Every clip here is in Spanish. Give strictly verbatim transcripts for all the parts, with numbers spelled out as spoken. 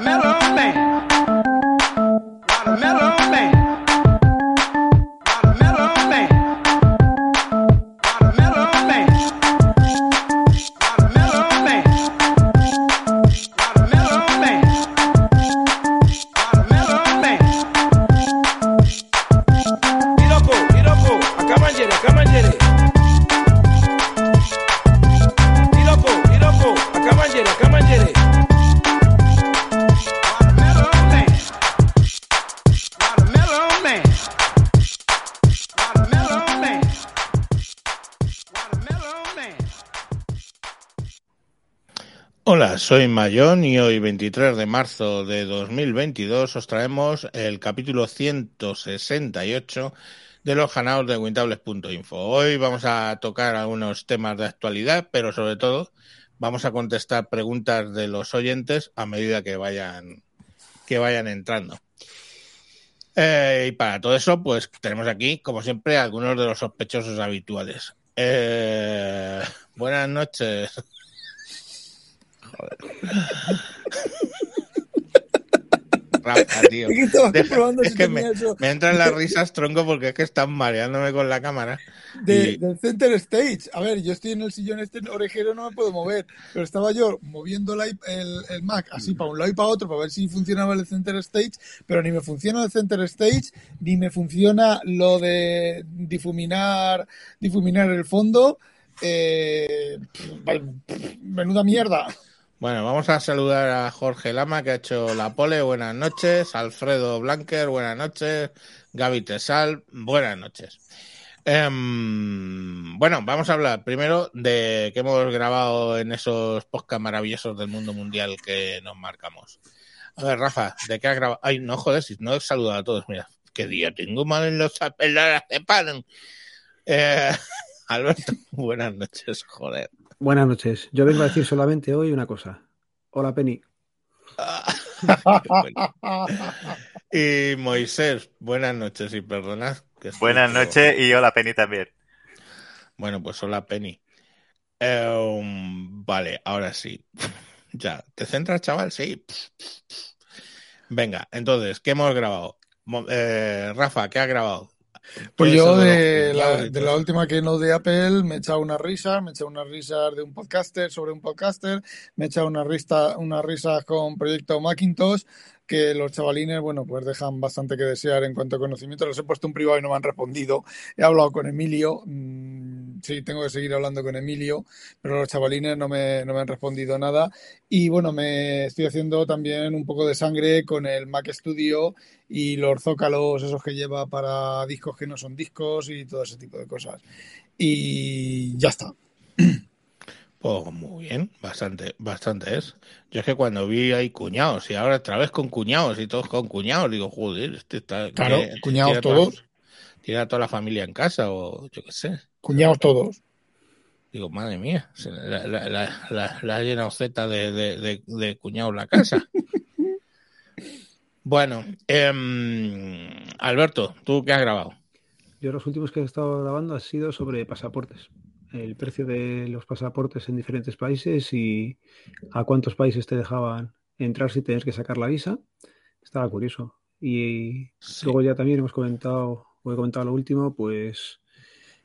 a mellow thing. Not a mellow thing. Not a mellow thing. Not a mellow thing. Not a mellow thing. Not a mellow thing. Not a mellow thing. Iroko, Iroko, akamanjere, akamanjere. Iroko, Iroko, akamanjere, akamanjere. Hola, soy Mayón y hoy veintitrés de marzo de dos mil veintidós os traemos el capítulo ciento sesenta y ocho de los Hangouts de Wintables punto info. Hoy vamos a tocar algunos temas de actualidad, pero sobre todo vamos a contestar preguntas de los oyentes a medida que vayan, que vayan entrando. Eh, y para todo eso, pues tenemos aquí, como siempre, algunos de los sospechosos habituales. Eh, buenas noches. Rafa, tío. Deja, es si que me, me entran las risas, tronco, porque es que están mareándome con la cámara. De, y... Del center stage. A ver, yo estoy en el sillón este orejero, no me puedo mover. Pero estaba yo moviendo la, el, el Mac así para un lado y para otro para ver si funcionaba el center stage. Pero ni me funciona el center stage, ni me funciona lo de difuminar, difuminar el fondo. Eh, menuda mierda. Bueno, vamos a saludar a Jorge Lama, que ha hecho la pole, buenas noches. Alfredo Blanquer, buenas noches. Gaby Tesal, buenas noches. Eh, bueno, vamos a hablar primero de que hemos grabado en esos podcasts maravillosos del mundo mundial que nos marcamos. A ver, Rafa, ¿de qué has grabado? Ay, no, joder, si no he saludado a todos, mira. Qué día tengo mal en los apeloras de pan. Eh... Alberto, buenas noches, joder. Buenas noches. Yo vengo a decir solamente hoy una cosa. Hola, Penny. Y Moisés, buenas noches y perdonad. Que buenas estoy... noches y hola, Penny también. Bueno, pues hola, Penny. Eh, vale, ahora sí. Ya, ¿te centras, chaval? Sí. Venga, entonces, ¿qué hemos grabado? Eh, Rafa, ¿qué has grabado? Pues yo de la, de la última que no de Apple me he echado unas risas, me he echado unas risas de un podcaster sobre un podcaster, me he echado unas risas unas risas con Proyecto Macintosh, que los chavalines, bueno, pues dejan bastante que desear en cuanto a conocimiento. Los he puesto un privado y no me han respondido. He hablado con Emilio, mmm, sí, tengo que seguir hablando con Emilio, pero los chavalines no me, no me han respondido nada. Y bueno, me estoy haciendo también un poco de sangre con el Mac Studio y los zócalos esos que lleva para discos que no son discos y todo ese tipo de cosas. Y ya está. Pues muy bien, bastante, bastante es. Yo es que cuando vi ahí cuñados y ahora otra vez con cuñados y todos con cuñados, digo, joder, este está... Claro, que, cuñados todos. Tiene a toda la familia en casa o yo qué sé. Cuñados todos. Digo, madre mía, la, la, la, la, la llena oceta de, de, de, de cuñados la casa. Bueno, eh, Alberto, ¿tú qué has grabado? Yo los últimos que he estado grabando han sido sobre pasaportes. El precio de los pasaportes en diferentes países y a cuántos países te dejaban entrar sin tener que sacar la visa. Estaba curioso. Y sí. Luego ya también hemos comentado, o he comentado lo último, pues...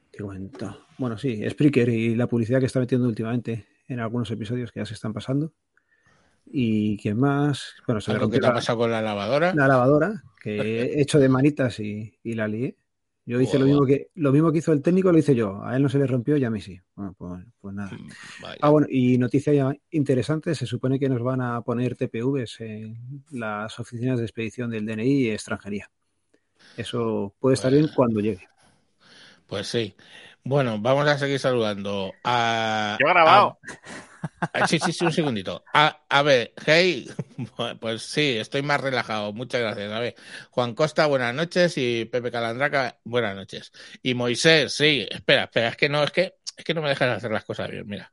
¿Qué comento? Bueno, sí, Spreaker y la publicidad que está metiendo últimamente en algunos episodios que ya se están pasando. ¿Y qué más? Bueno, se ¿Algo que te ha pasado con la lavadora? La lavadora, que he hecho de manitas y, y la lié. Yo hice wow. lo mismo que lo mismo que hizo el técnico, lo hice yo. A él no se le rompió y a mí sí. Bueno, pues, pues nada. Vaya. Ah, bueno, y noticia ya interesante. Se supone que nos van a poner T P Vs en las oficinas de expedición del D N I y extranjería. Eso puede estar bueno. Bien cuando llegue. Pues sí. Bueno, vamos a seguir saludando a... Yo he grabado. A... Sí, sí, sí, un segundito. A, a ver, hey, pues sí, estoy más relajado. Muchas gracias. A ver, Juan Costa, buenas noches. Y Pepe Calandraca, buenas noches. Y Moisés, sí, espera, espera, es que no, es que, es que no me dejan hacer las cosas bien, mira.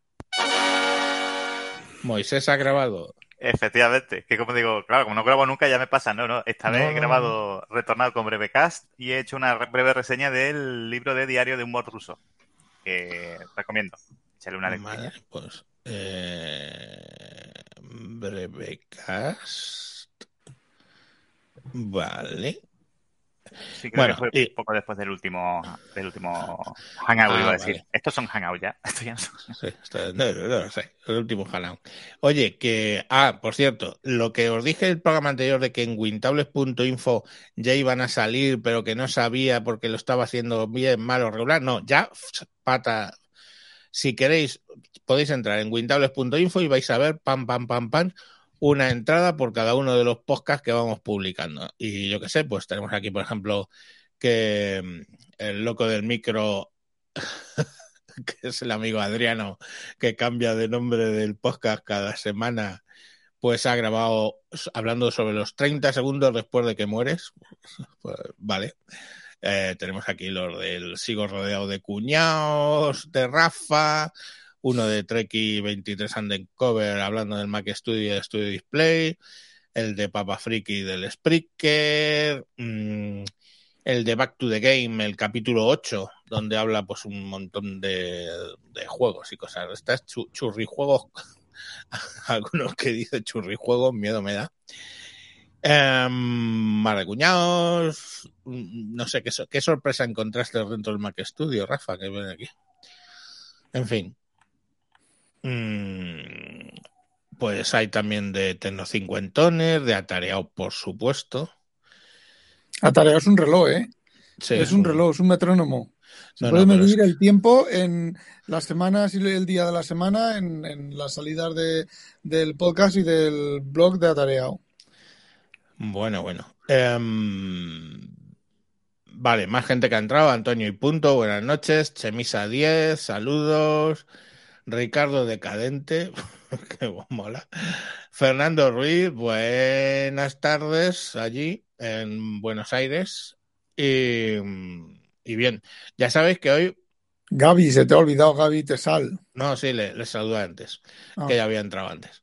Moisés ha grabado. Efectivamente, que como digo, claro, como no grabo nunca ya me pasa, no, no, esta no. vez he grabado Retornado con Brevecast y he hecho una breve reseña del libro de Diario de Humor Ruso, que recomiendo, échale una lectura. Pues, eh... Brevecast... Vale. Sí, creo bueno, que fue y... poco después del último del último hangout, ah, iba a decir. Vale. Estos son hangout ya. Estos ya no son... sí, esto, no, no, no, no sé. El último hangout. Oye, que... Ah, por cierto, lo que os dije en el programa anterior de que en wintables punto info ya iban a salir, pero que no sabía porque lo estaba haciendo bien, mal o regular. No, ya pata... Si queréis, podéis entrar en wintables punto info y vais a ver, pam, pam, pam, pam, una entrada por cada uno de los podcasts que vamos publicando. Y yo qué sé, pues tenemos aquí, por ejemplo, que el loco del micro, que es el amigo Adriano, que cambia de nombre del podcast cada semana, pues ha grabado hablando sobre los treinta segundos después de que mueres. Pues, vale. Eh, tenemos aquí los del Sigo Rodeado de Cuñados, de Rafa... uno de Trekkie veintitrés Undercover hablando del Mac Studio y del Studio Display, el de Papa Friki del Spreaker, mmm, el de Back to the Game, el capítulo ocho, donde habla pues un montón de, de juegos y cosas. Estas churrijuegos, algunos que dicen churrijuegos, miedo me da. Eh, Mar de Cuñados, no sé, qué, qué sorpresa encontraste dentro del Mac Studio, Rafa, que ven aquí. En fin. Pues hay también de Tecnocincuentones, de Atareado, por supuesto. Atareado es un reloj, ¿eh? Sí, es, es un reloj, es un metrónomo. Se no, puede no, medir es... el tiempo en las semanas y el día de la semana en, en las salidas de, del podcast y del blog de Atareado. Bueno, bueno. Eh, vale, más gente que ha entrado. Antonio y Punto, buenas noches. Chemisa diez, saludos. Ricardo Decadente, que mola. Fernando Ruiz, buenas tardes allí en Buenos Aires. Y, y bien, ya sabéis que hoy... Gaby, se te ha olvidado Gaby Tesal. No, sí, le, le saludé antes, ah. que ya había entrado antes.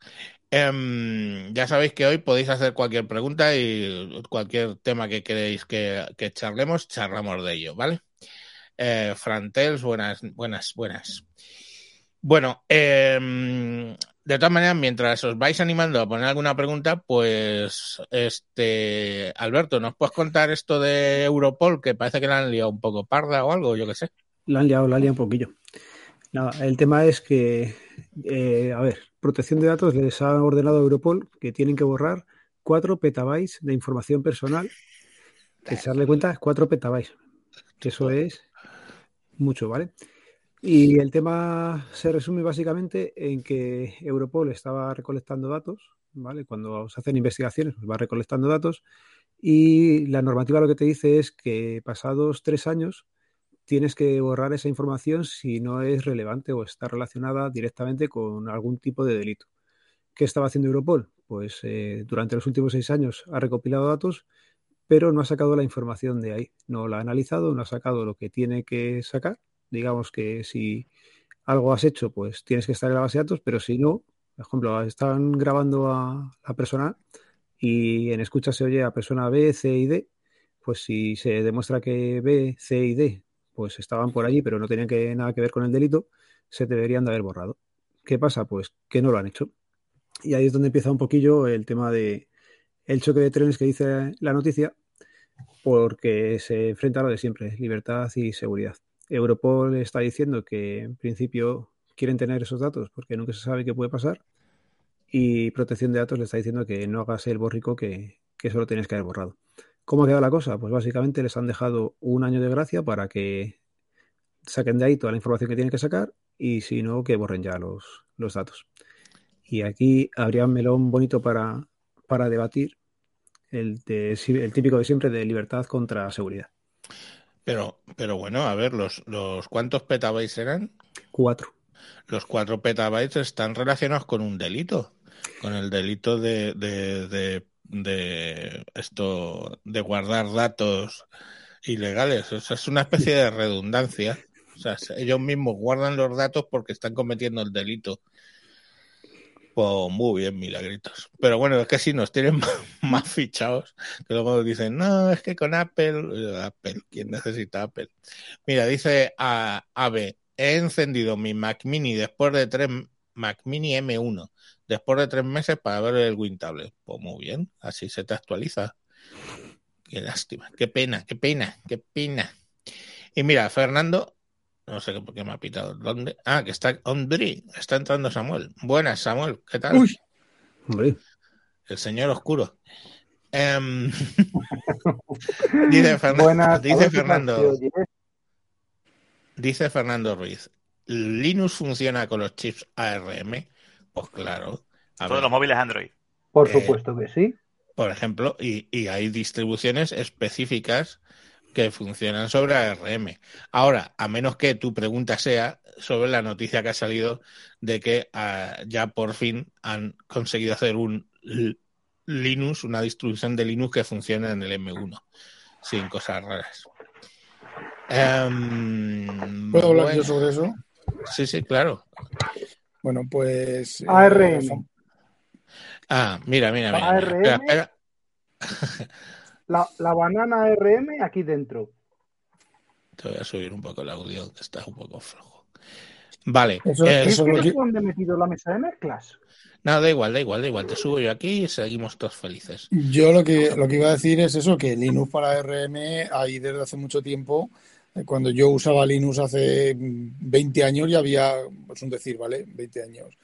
Eh, ya sabéis que hoy podéis hacer cualquier pregunta y cualquier tema que queréis que, que charlemos, charlamos de ello, ¿vale? Eh, Frantels, buenas, buenas, buenas. Bueno, eh, de todas maneras, mientras os vais animando a poner alguna pregunta, pues, este, Alberto, ¿nos puedes contar esto de Europol? Que parece que la han liado un poco parda o algo, yo qué sé. La han liado, la han liado un poquillo. Nada, el tema es que, eh, a ver, protección de datos les ha ordenado a Europol que tienen que borrar cuatro petabytes de información personal. Echarle cuenta, cuatro petabytes. Que eso es mucho, ¿vale? Y el tema se resume básicamente en que Europol estaba recolectando datos, ¿vale? Cuando se hacen investigaciones, pues va recolectando datos y la normativa lo que te dice es que pasados tres años tienes que borrar esa información si no es relevante o está relacionada directamente con algún tipo de delito. ¿Qué estaba haciendo Europol? Pues eh, durante los últimos seis años ha recopilado datos, pero no ha sacado la información de ahí. No la ha analizado, no ha sacado lo que tiene que sacar. Digamos que si algo has hecho, pues tienes que estar en la base de datos, pero si no, por ejemplo, están grabando a la persona y en escucha se oye a persona B, C y D, pues si se demuestra que B, C y D pues estaban por allí, pero no tenían que, nada que ver con el delito, se deberían de haber borrado. ¿Qué pasa? Pues que no lo han hecho. Y ahí es donde empieza un poquillo el tema de el choque de trenes que dice la noticia, porque se enfrenta a lo de siempre, libertad y seguridad. Europol está diciendo que en principio quieren tener esos datos porque nunca se sabe qué puede pasar y protección de datos le está diciendo que no hagas el borrico que, que eso lo tienes que haber borrado. ¿Cómo ha quedado la cosa? Pues básicamente les han dejado un año de gracia para que saquen de ahí toda la información que tienen que sacar y si no, que borren ya los, los datos. Y aquí habría un melón bonito para, para debatir, el, de, el típico de siempre de libertad contra seguridad. Pero, pero bueno, a ver, los, los ¿cuántos petabytes eran? Cuatro. Los cuatro petabytes están relacionados con un delito, con el delito de, de, de, de esto de guardar datos ilegales. O sea, es una especie de redundancia. O sea, ellos mismos guardan los datos porque están cometiendo el delito. Pues muy bien, milagritos. Pero bueno, es que si nos tienen más, más fichados, que luego dicen, no, es que con Apple, Apple, ¿quién necesita Apple? Mira, dice a, Abe, he encendido mi Mac Mini después de tres, Mac Mini M uno, después de tres meses para ver el Wintable. Pues muy bien, así se te actualiza. Qué lástima, qué pena, qué pena, qué pena. Y mira, Fernando, no sé por qué me ha pitado. ¿Dónde? Ah, que está Ondri, está entrando Samuel. Buenas, Samuel, ¿qué tal? Uy, hombre. El señor oscuro. Um... dice Fernando, buenas, dice Fernando. Dice Fernando Ruiz, ¿Linux funciona con los chips A R M? Pues claro. Todos los móviles Android. Por eh, supuesto que sí. Por ejemplo, y, y hay distribuciones específicas que funcionan sobre A R M. Ahora, a menos que tu pregunta sea sobre la noticia que ha salido de que uh, ya por fin han conseguido hacer un L- Linux, una distribución de Linux que funciona en el M uno, sin cosas raras. Um, ¿Puedo hablar bueno. yo sobre eso? Sí, sí, claro. Bueno, pues... A R M. Ah, mira, mira, mira. A R M, espera, espera. La, la banana A R M aquí dentro. Te voy a subir un poco el audio, que está un poco flojo. Vale. ¿Eso, eh, eso es que... donde he metido la mesa de mezclas? No, da igual, da igual, da igual. Te subo yo aquí y seguimos todos felices. Yo lo que, lo que iba a decir es eso, que Linux para A R M hay desde hace mucho tiempo. Cuando yo usaba Linux hace veinte años ya había, pues un decir, ¿vale? veinte años.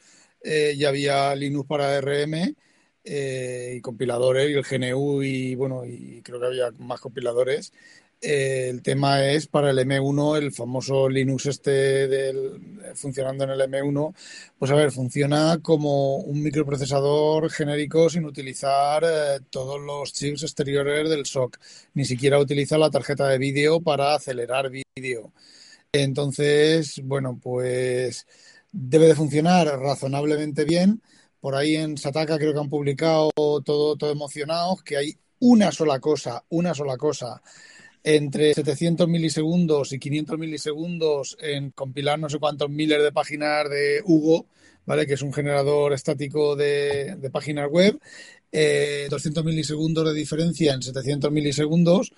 Eh, ya había Linux para A R M eh, y compiladores y el G N U y, bueno, y creo que había más compiladores. Eh, el tema es para el M uno, el famoso Linux este del, funcionando en el M uno, pues a ver, funciona como un microprocesador genérico sin utilizar eh, todos los chips exteriores del S O C. Ni siquiera utiliza la tarjeta de vídeo para acelerar vídeo. Entonces, bueno, pues... debe de funcionar razonablemente bien. Por ahí en Sataka creo que han publicado todo, todo emocionados, que hay una sola cosa, una sola cosa, entre setecientos milisegundos y quinientos milisegundos en compilar no sé cuántos miles de páginas de Hugo, ¿vale? Que es un generador estático de, de páginas web, eh, doscientos milisegundos de diferencia en setecientos milisegundos,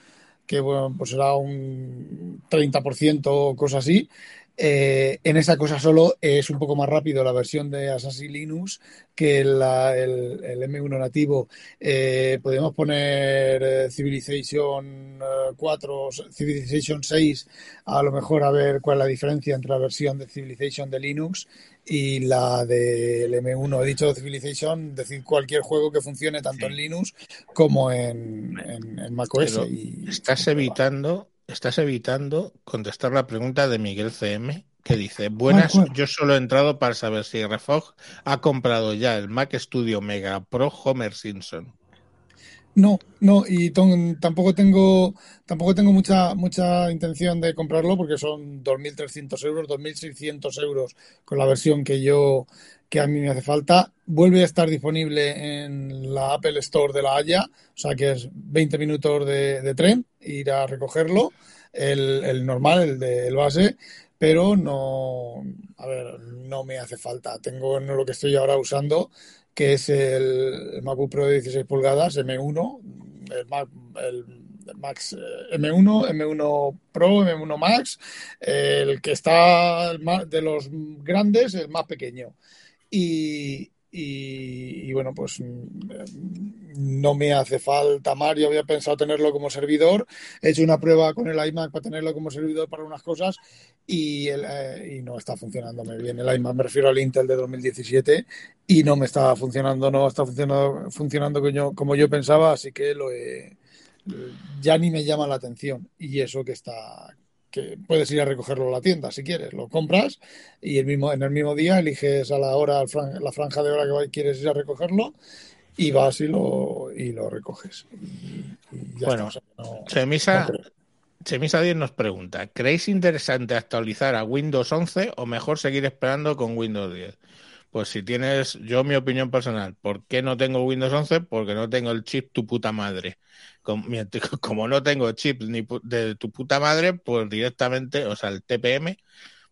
que bueno, pues será un treinta por ciento o cosa así. Eh, en esa cosa solo es un poco más rápido la versión de Assassin Linux que la, el, el M uno nativo. Eh, podemos poner eh, Civilization eh, cuatro, Civilization seis, a lo mejor a ver cuál es la diferencia entre la versión de Civilization de Linux y la del M uno. He dicho Civilization, decir cualquier juego que funcione tanto sí. en Linux como en, en, en macOS. Y, estás evitando... Estás evitando contestar la pregunta de Miguel C M, que dice: buenas, yo solo he entrado para saber si Refog ha comprado ya el Mac Studio Mega Pro Homer Simpson. No, no, y ton, tampoco tengo tampoco tengo mucha mucha intención de comprarlo porque son dos mil trescientos euros, dos mil seiscientos euros con la versión que yo que a mí me hace falta. Vuelve a estar disponible en la Apple Store de La Haya, o sea que es veinte minutos de, de tren, ir a recogerlo, el, el normal, el de el base, pero no, a ver, no me hace falta. Tengo no lo que estoy ahora usando, que es el MacBook Pro de dieciséis pulgadas M uno, el, Mac, el Max eh, M uno, M uno Pro, M uno Max, eh, el que está el más, de los grandes, el más pequeño. Y, y, y bueno, pues no me hace falta más. Yo había pensado tenerlo como servidor. He hecho una prueba con el iMac para tenerlo como servidor para unas cosas y, el, eh, y no está funcionando muy bien. El iMac, me refiero al Intel de dos mil diecisiete, y no me está funcionando, no está funcionando, funcionando como, yo, como yo pensaba, así que lo he, ya ni me llama la atención. Y eso que está... que puedes ir a recogerlo a la tienda si quieres, lo compras y el mismo, en el mismo día eliges a la hora, la franja de hora que quieres ir a recogerlo y vas y lo, y lo recoges. Y, y ya bueno, no, Chemisa, no Chemisa diez nos pregunta, ¿creéis interesante actualizar a Windows once o mejor seguir esperando con Windows diez? Pues si tienes, yo mi opinión personal, ¿por qué no tengo Windows once? Porque no tengo el chip tu puta madre. Como no tengo chip ni de tu puta madre, pues directamente, o sea, el T P M,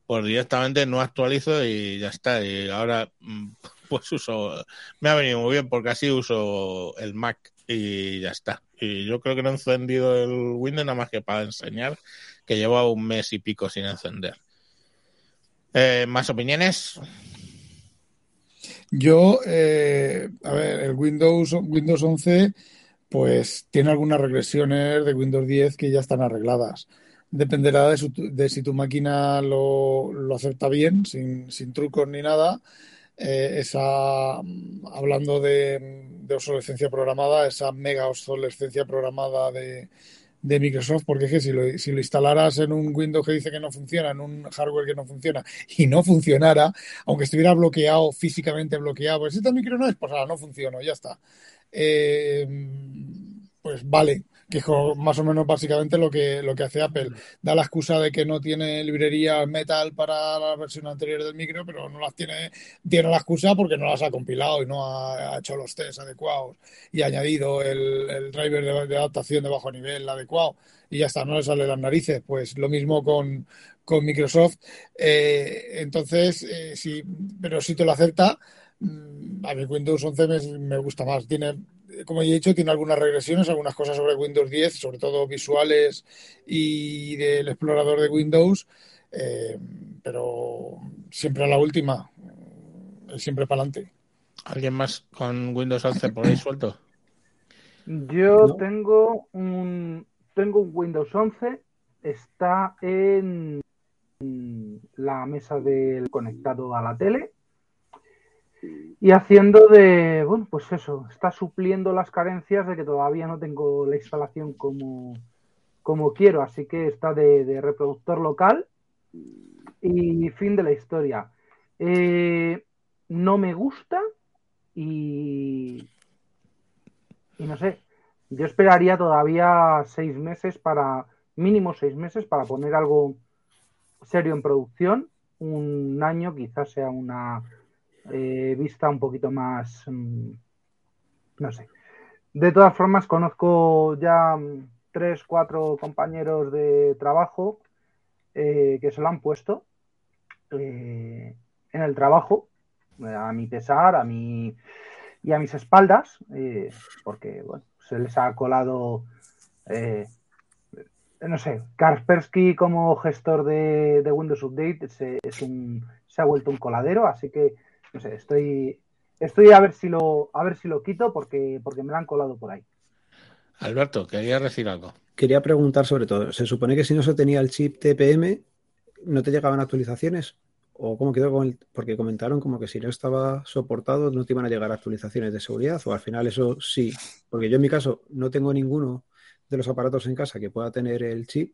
pues directamente no actualizo y ya está. Y ahora, pues uso, me ha venido muy bien porque así uso el Mac y ya está. Y yo creo que no he encendido el Windows nada más que para enseñar, que llevo un mes y pico sin encender. Eh, ¿Más opiniones? Yo, eh, a ver, el Windows, Windows once... pues tiene algunas regresiones de Windows diez que ya están arregladas. Dependerá de, su- de si tu máquina lo, lo acepta bien, sin, sin trucos ni nada. Eh, esa, mm, hablando de, de obsolescencia programada, esa mega obsolescencia programada de, de Microsoft, porque es que si lo, si lo instalaras en un Windows que dice que no funciona, en un hardware que no funciona, y no funcionara, aunque estuviera bloqueado, físicamente bloqueado, pues esta micro no es, pues ahora no funciona, ya está. Eh, Pues vale, que es como más o menos básicamente lo que, lo que hace Apple. Da la excusa de que no tiene librería metal para la versión anterior del micro, pero no las tiene, tiene la excusa porque no las ha compilado y no ha, ha hecho los tests adecuados y ha añadido el, el driver de, de adaptación de bajo nivel adecuado y ya está, no le sale las narices. Pues lo mismo con, con Microsoft. Eh, entonces, eh, sí, pero si te lo acepta. Mm, A mí Windows once me, me gusta más. Tiene, como ya he dicho, tiene algunas regresiones, algunas cosas sobre Windows diez, sobre todo visuales y del explorador de Windows, eh, pero siempre a la última, eh, siempre para adelante. ¿Alguien más con Windows once por ahí suelto? Yo ¿No? tengo un tengo un Windows once, está en la mesa del conectado a la tele y haciendo de, bueno, pues eso, está supliendo las carencias de que todavía no tengo la instalación como, como quiero, así que está de, de reproductor local y fin de la historia. Eh, no me gusta y Y no sé, yo esperaría todavía seis meses para, mínimo seis meses para poner algo serio en producción. Un año quizás sea una eh, vista un poquito más, mm, no sé. De todas formas, conozco ya mm, tres, cuatro compañeros de trabajo eh, que se lo han puesto eh, en el trabajo, a mi pesar, a mi... y a mis espaldas, eh, porque bueno, se les ha colado, eh, no sé, Kaspersky como gestor de, de Windows Update se, es un, se ha vuelto un coladero, así que no sé, estoy, estoy a ver si lo, a ver si lo quito porque, porque me lo han colado por ahí. Alberto, quería decir algo. Quería preguntar sobre todo, ¿se supone que si no se tenía el chip T P M no te llegaban actualizaciones? ¿O cómo quedó con el...? Porque comentaron como que si no estaba soportado no te iban a llegar actualizaciones de seguridad, o al final eso sí, porque yo en mi caso no tengo ninguno de los aparatos en casa que pueda tener el chip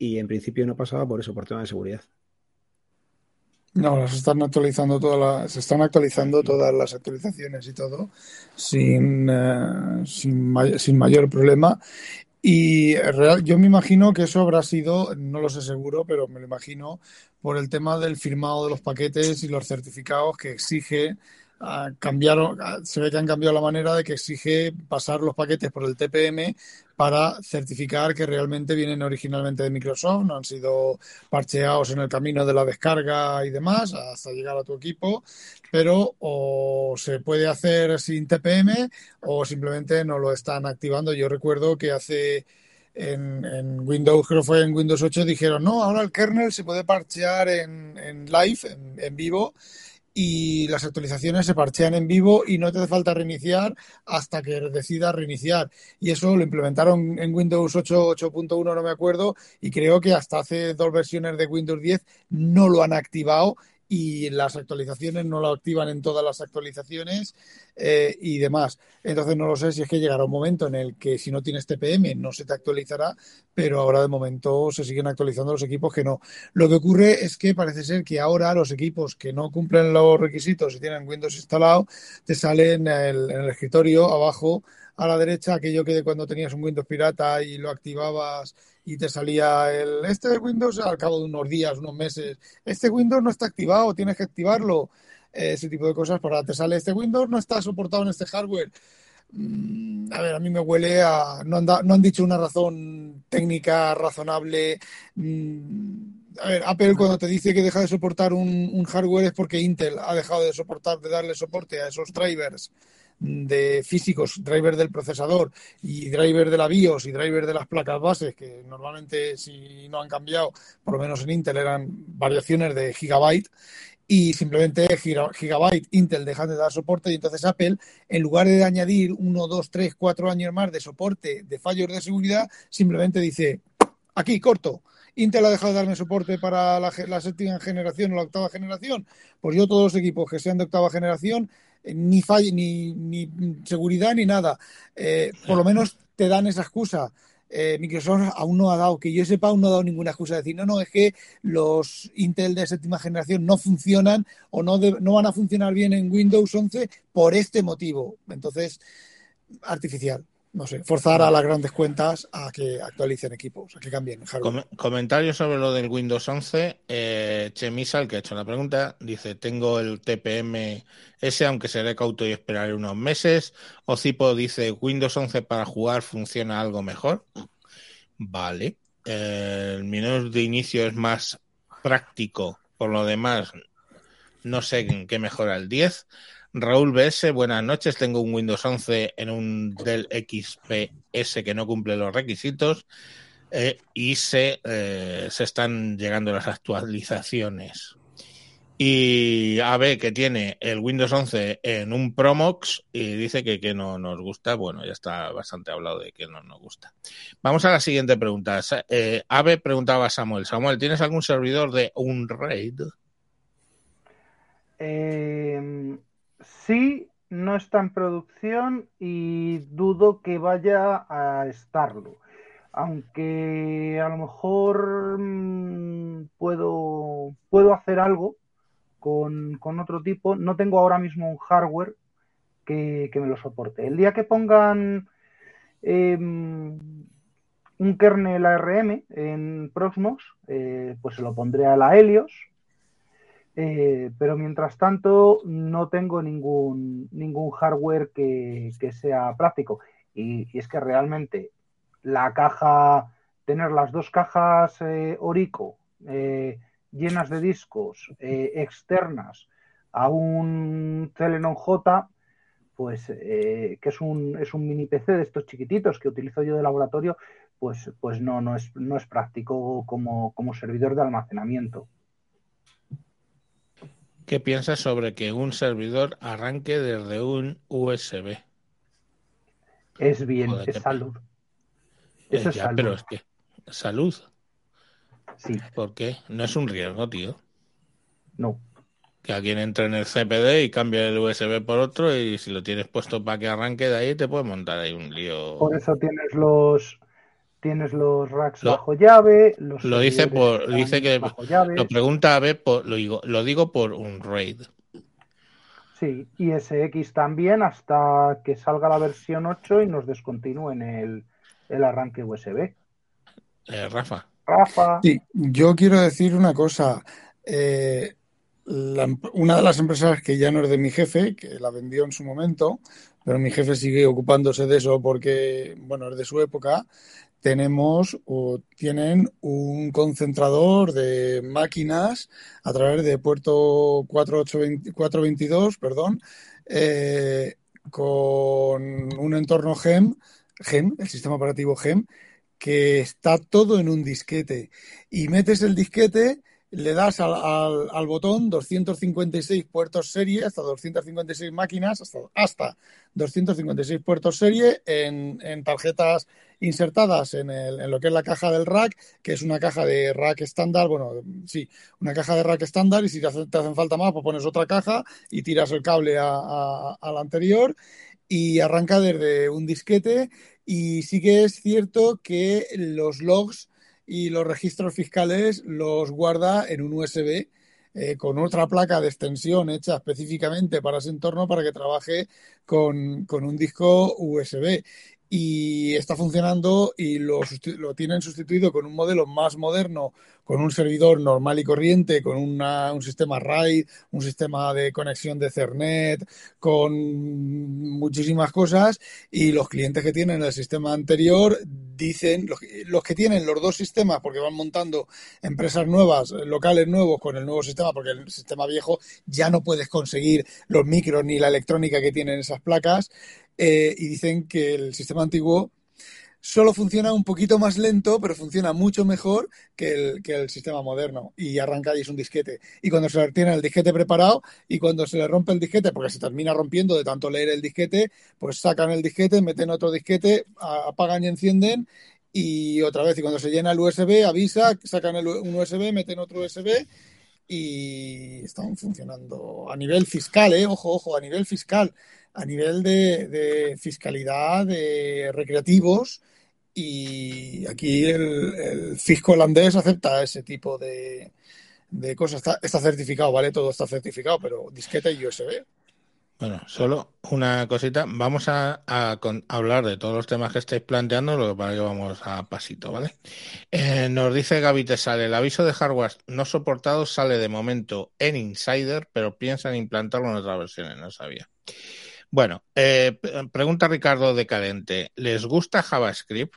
y en principio no pasaba por eso, por tema de seguridad. No, las están actualizando todas las, se están actualizando todas las actualizaciones y todo sin, eh, sin, may- sin mayor problema. Y real, yo me imagino que eso habrá sido, no lo sé seguro, pero me lo imagino por el tema del firmado de los paquetes y los certificados que exige. ah, cambiaron, ah, se ve que han cambiado la manera de que exige pasar los paquetes por el T P M para certificar que realmente vienen originalmente de Microsoft, no han sido parcheados en el camino de la descarga y demás hasta llegar a tu equipo, pero o se puede hacer sin T P M o simplemente no lo están activando. Yo recuerdo que hace en, en Windows, creo que fue en Windows ocho, dijeron, no, ahora el kernel se puede parchear en, en live, en, en vivo, y las actualizaciones se parchean en vivo y no te hace falta reiniciar hasta que decidas reiniciar. Y eso lo implementaron en Windows ocho, ocho punto uno, no me acuerdo, y creo que hasta hace dos versiones de Windows diez no lo han activado y las actualizaciones no lo activan en todas las actualizaciones eh, y demás. Entonces no lo sé si es que llegará un momento en el que si no tienes T P M no se te actualizará, pero ahora de momento se siguen actualizando los equipos que no. Lo que ocurre es que parece ser que ahora los equipos que no cumplen los requisitos y tienen Windows instalado, te sale en el, en el escritorio abajo a la derecha aquello que de cuando tenías un Windows pirata y lo activabas y te salía el este Windows al cabo de unos días, unos meses, este Windows no está activado, tienes que activarlo, ese tipo de cosas. Para te sale este Windows no está soportado en este hardware. Mm, a ver, a mí me huele a no han, da- no han dicho una razón técnica razonable. Mm, A ver, Apple cuando te dice que deja de soportar un, un hardware es porque Intel ha dejado de soportar, de darle soporte a esos drivers de físicos, driver del procesador y driver de la BIOS y driver de las placas bases, que normalmente si no han cambiado, por lo menos en Intel eran variaciones de gigabyte, y simplemente Gigabyte, Intel dejan de dar soporte y entonces Apple, en lugar de añadir uno, dos, tres, cuatro años más de soporte de fallos de seguridad, simplemente dice, aquí, corto. Intel ha dejado de darme soporte para la, la séptima generación o la octava generación. Pues yo todos los equipos que sean de octava generación, eh, ni, fall- ni, ni seguridad ni nada. Eh, por lo menos te dan esa excusa. Eh, Microsoft aún no ha dado, que yo sepa, aún no ha dado ninguna excusa de decir, no, no, es que los Intel de séptima generación no funcionan o no, de- no van a funcionar bien en Windows once por este motivo. Entonces, artificial. No sé, forzar a las grandes cuentas a que actualicen equipos, a que cambien hardware. Com- comentario sobre lo del Windows once. Eh, Chemisa, el que ha hecho la pregunta, dice, tengo el T P M S, aunque seré cauto y esperaré unos meses. Ocipo dice, Windows once para jugar funciona algo mejor. Vale. Eh, el menú de inicio es más práctico. Por lo demás, no sé en qué mejora el diez. Raúl B S, buenas noches, tengo un Windows once en un Dell X P S que no cumple los requisitos eh, y se, eh, se están llegando las actualizaciones. Y A B, que tiene el Windows once en un Promox y dice que, que no nos gusta. Bueno, ya está bastante hablado de que no nos gusta. Vamos a la siguiente pregunta. Eh, A B preguntaba a Samuel, Samuel, ¿tienes algún servidor de Unraid? Eh... Sí, no está en producción y dudo que vaya a estarlo. Aunque a lo mejor mmm, puedo, puedo hacer algo con, con otro tipo. No tengo ahora mismo un hardware que, que me lo soporte. El día que pongan eh, un kernel A R M en Proxmox, eh, pues se lo pondré a la Helios. Eh, pero mientras tanto no tengo ningún ningún hardware que, que sea práctico y, y es que realmente la caja, tener las dos cajas eh, Orico eh, llenas de discos eh, externas a un Celeron J, pues eh, que es un es un mini P C de estos chiquititos que utilizo yo de laboratorio, pues pues no no es no es práctico como, como servidor de almacenamiento. ¿Qué piensas sobre que un servidor arranque desde un U S B? Es bien, Joder, es salud. Eso es, es ya, salud. Pero es que, ¿salud? Sí. ¿Por qué? No es un riesgo, tío. No. Que alguien entre en el C P D y cambie el U S B por otro y si lo tienes puesto para que arranque de ahí, te puedes montar ahí un lío. Por eso tienes los... Tienes los racks lo, bajo llave. Los lo dice por, dice que lo pregunta a ver, por, lo digo, lo digo por un RAID. Sí, y S X también hasta que salga la versión ocho y nos descontinúen el, el arranque U S B. Eh, Rafa. Rafa. Sí, yo quiero decir una cosa. Eh, la, una de las empresas que ya no es de mi jefe, que la vendió en su momento, pero mi jefe sigue ocupándose de eso porque, bueno, es de su época. Tenemos o tienen un concentrador de máquinas a través de puerto cuatro veintidós, perdón, eh, con un entorno GEM, GEM, el sistema operativo GEM, que está todo en un disquete. Y metes el disquete, le das al, al, al botón doscientos cincuenta y seis puertos serie, hasta doscientas cincuenta y seis máquinas, hasta, hasta doscientos cincuenta y seis puertos serie en, en tarjetas insertadas en, el, en lo que es la caja del rack, que es una caja de rack estándar, bueno, sí, una caja de rack estándar, y si te, hace, te hacen falta más, pues pones otra caja y tiras el cable a, a, a la anterior y arranca desde un disquete. Y sí que es cierto que los logs y los registros fiscales los guarda en un U S B eh, con otra placa de extensión hecha específicamente para ese entorno para que trabaje con, con un disco U S B. Y está funcionando y lo, lo tienen sustituido con un modelo más moderno, con un servidor normal y corriente, con una, un sistema RAID, un sistema de conexión de Ethernet, con muchísimas cosas. Y los clientes que tienen el sistema anterior dicen, los, los que tienen los dos sistemas, porque van montando empresas nuevas, locales nuevos con el nuevo sistema, porque el sistema viejo ya no puedes conseguir los micros ni la electrónica que tienen esas placas. Eh, y dicen que el sistema antiguo solo funciona un poquito más lento, pero funciona mucho mejor que el, que el sistema moderno. Y arranca y es un disquete. Y cuando se tiene el disquete preparado y cuando se le rompe el disquete, porque se termina rompiendo de tanto leer el disquete, pues sacan el disquete, meten otro disquete, apagan y encienden. Y otra vez, y cuando se llena el U S B, avisa, sacan el, un U S B, meten otro U S B y están funcionando a nivel fiscal, ¿eh? Ojo, ojo, a nivel fiscal, a nivel de, de fiscalidad, de recreativos. Y aquí el, el fisco holandés acepta ese tipo de, de cosas. Está, está certificado, ¿vale? Todo está certificado, pero disquete y U S B. Bueno, solo una cosita. Vamos a, a, con, a hablar de todos los temas que estáis planteando, lo que para que vamos a pasito, ¿vale? Eh, nos dice Gaby Tesale, el aviso de hardware no soportado sale de momento en Insider, pero piensan implantarlo en otras versiones, no sabía. Bueno, eh, pregunta Ricardo Decadente, ¿les gusta JavaScript?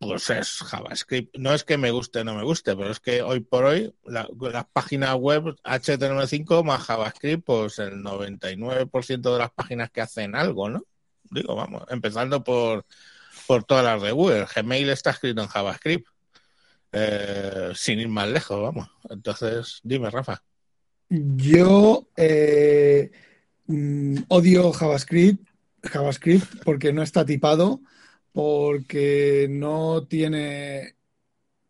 Pues es JavaScript. No es que me guste o no me guste, pero es que hoy por hoy las la páginas web H T M L cinco más JavaScript, pues el noventa y nueve por ciento de las páginas que hacen algo, ¿no? Digo, vamos, empezando por, por todas las de Google. Gmail está escrito en JavaScript, eh, sin ir más lejos, vamos. Entonces, dime, Rafa. Yo eh, odio JavaScript, JavaScript porque no está tipado. Porque no tiene...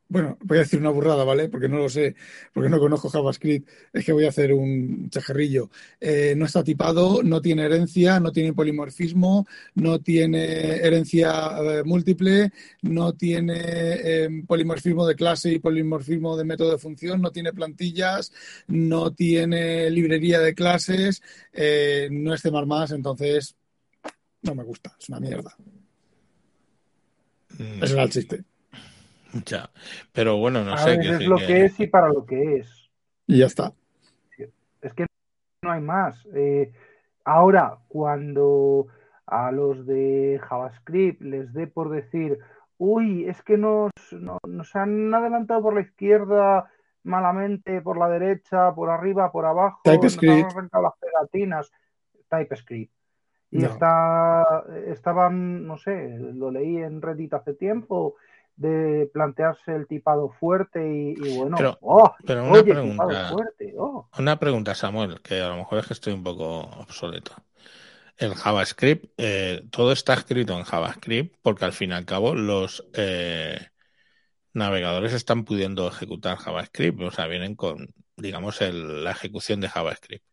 Bueno, voy a decir una burrada, ¿vale? Porque no lo sé, porque no conozco JavaScript. Es que voy a hacer un chajarrillo. Eh, no está tipado, no tiene herencia, no tiene polimorfismo, no tiene herencia eh, múltiple, no tiene eh, polimorfismo de clase y polimorfismo de método de función, no tiene plantillas, no tiene librería de clases, eh, no es temar más, entonces no me gusta, es una mierda. Ese era el chiste. Ya, pero bueno, no a sé. Qué es lo que... que es y para lo que es. Y ya está. Es que no hay más. Eh, ahora, cuando a los de JavaScript les dé por decir, uy, es que nos, no, nos han adelantado por la izquierda, malamente, por la derecha, por arriba, por abajo, nos han arrancado las pegatinas, TypeScript. Y no. está, estaban, no sé, lo leí en Reddit hace tiempo, de plantearse el tipado fuerte y, y bueno, pero, oh, pero una, oye, pregunta, fuerte, oh. una pregunta, Samuel, que a lo mejor es que estoy un poco obsoleto. El JavaScript, eh, todo está escrito en JavaScript porque al fin y al cabo los eh, navegadores están pudiendo ejecutar JavaScript, o sea, vienen con, digamos, el, la ejecución de JavaScript.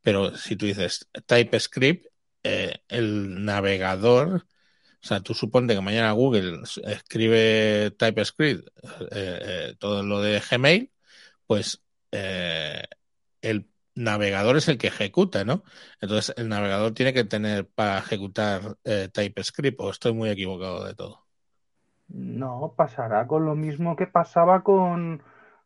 Pero si tú dices TypeScript, Eh, el navegador, o sea, tú suponte que mañana Google escribe TypeScript, eh, eh, todo lo de Gmail, pues eh, el navegador es el que ejecuta, ¿no? Entonces el navegador tiene que tener para ejecutar eh, TypeScript, o estoy muy equivocado de todo. No, pasará con lo mismo que pasaba con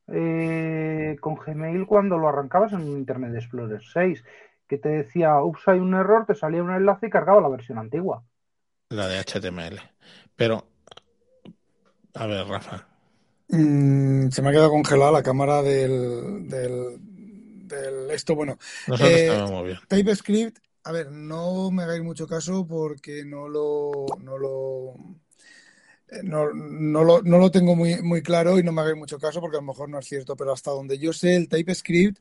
eh, con Gmail cuando lo arrancabas en Internet Explorer seis. Que te decía, ups, hay un error, te salía un enlace y cargaba la versión antigua. La de H T M L. Pero, a ver, Rafa. Mm, se me ha quedado congelada la cámara del, del, del esto. Bueno, nosotros eh, estábamos bien. TypeScript, a ver, no me hagáis mucho caso porque no lo... No lo... No, no, lo, no lo tengo muy, muy claro y no me hagáis mucho caso porque a lo mejor no es cierto, pero hasta donde yo sé, el TypeScript,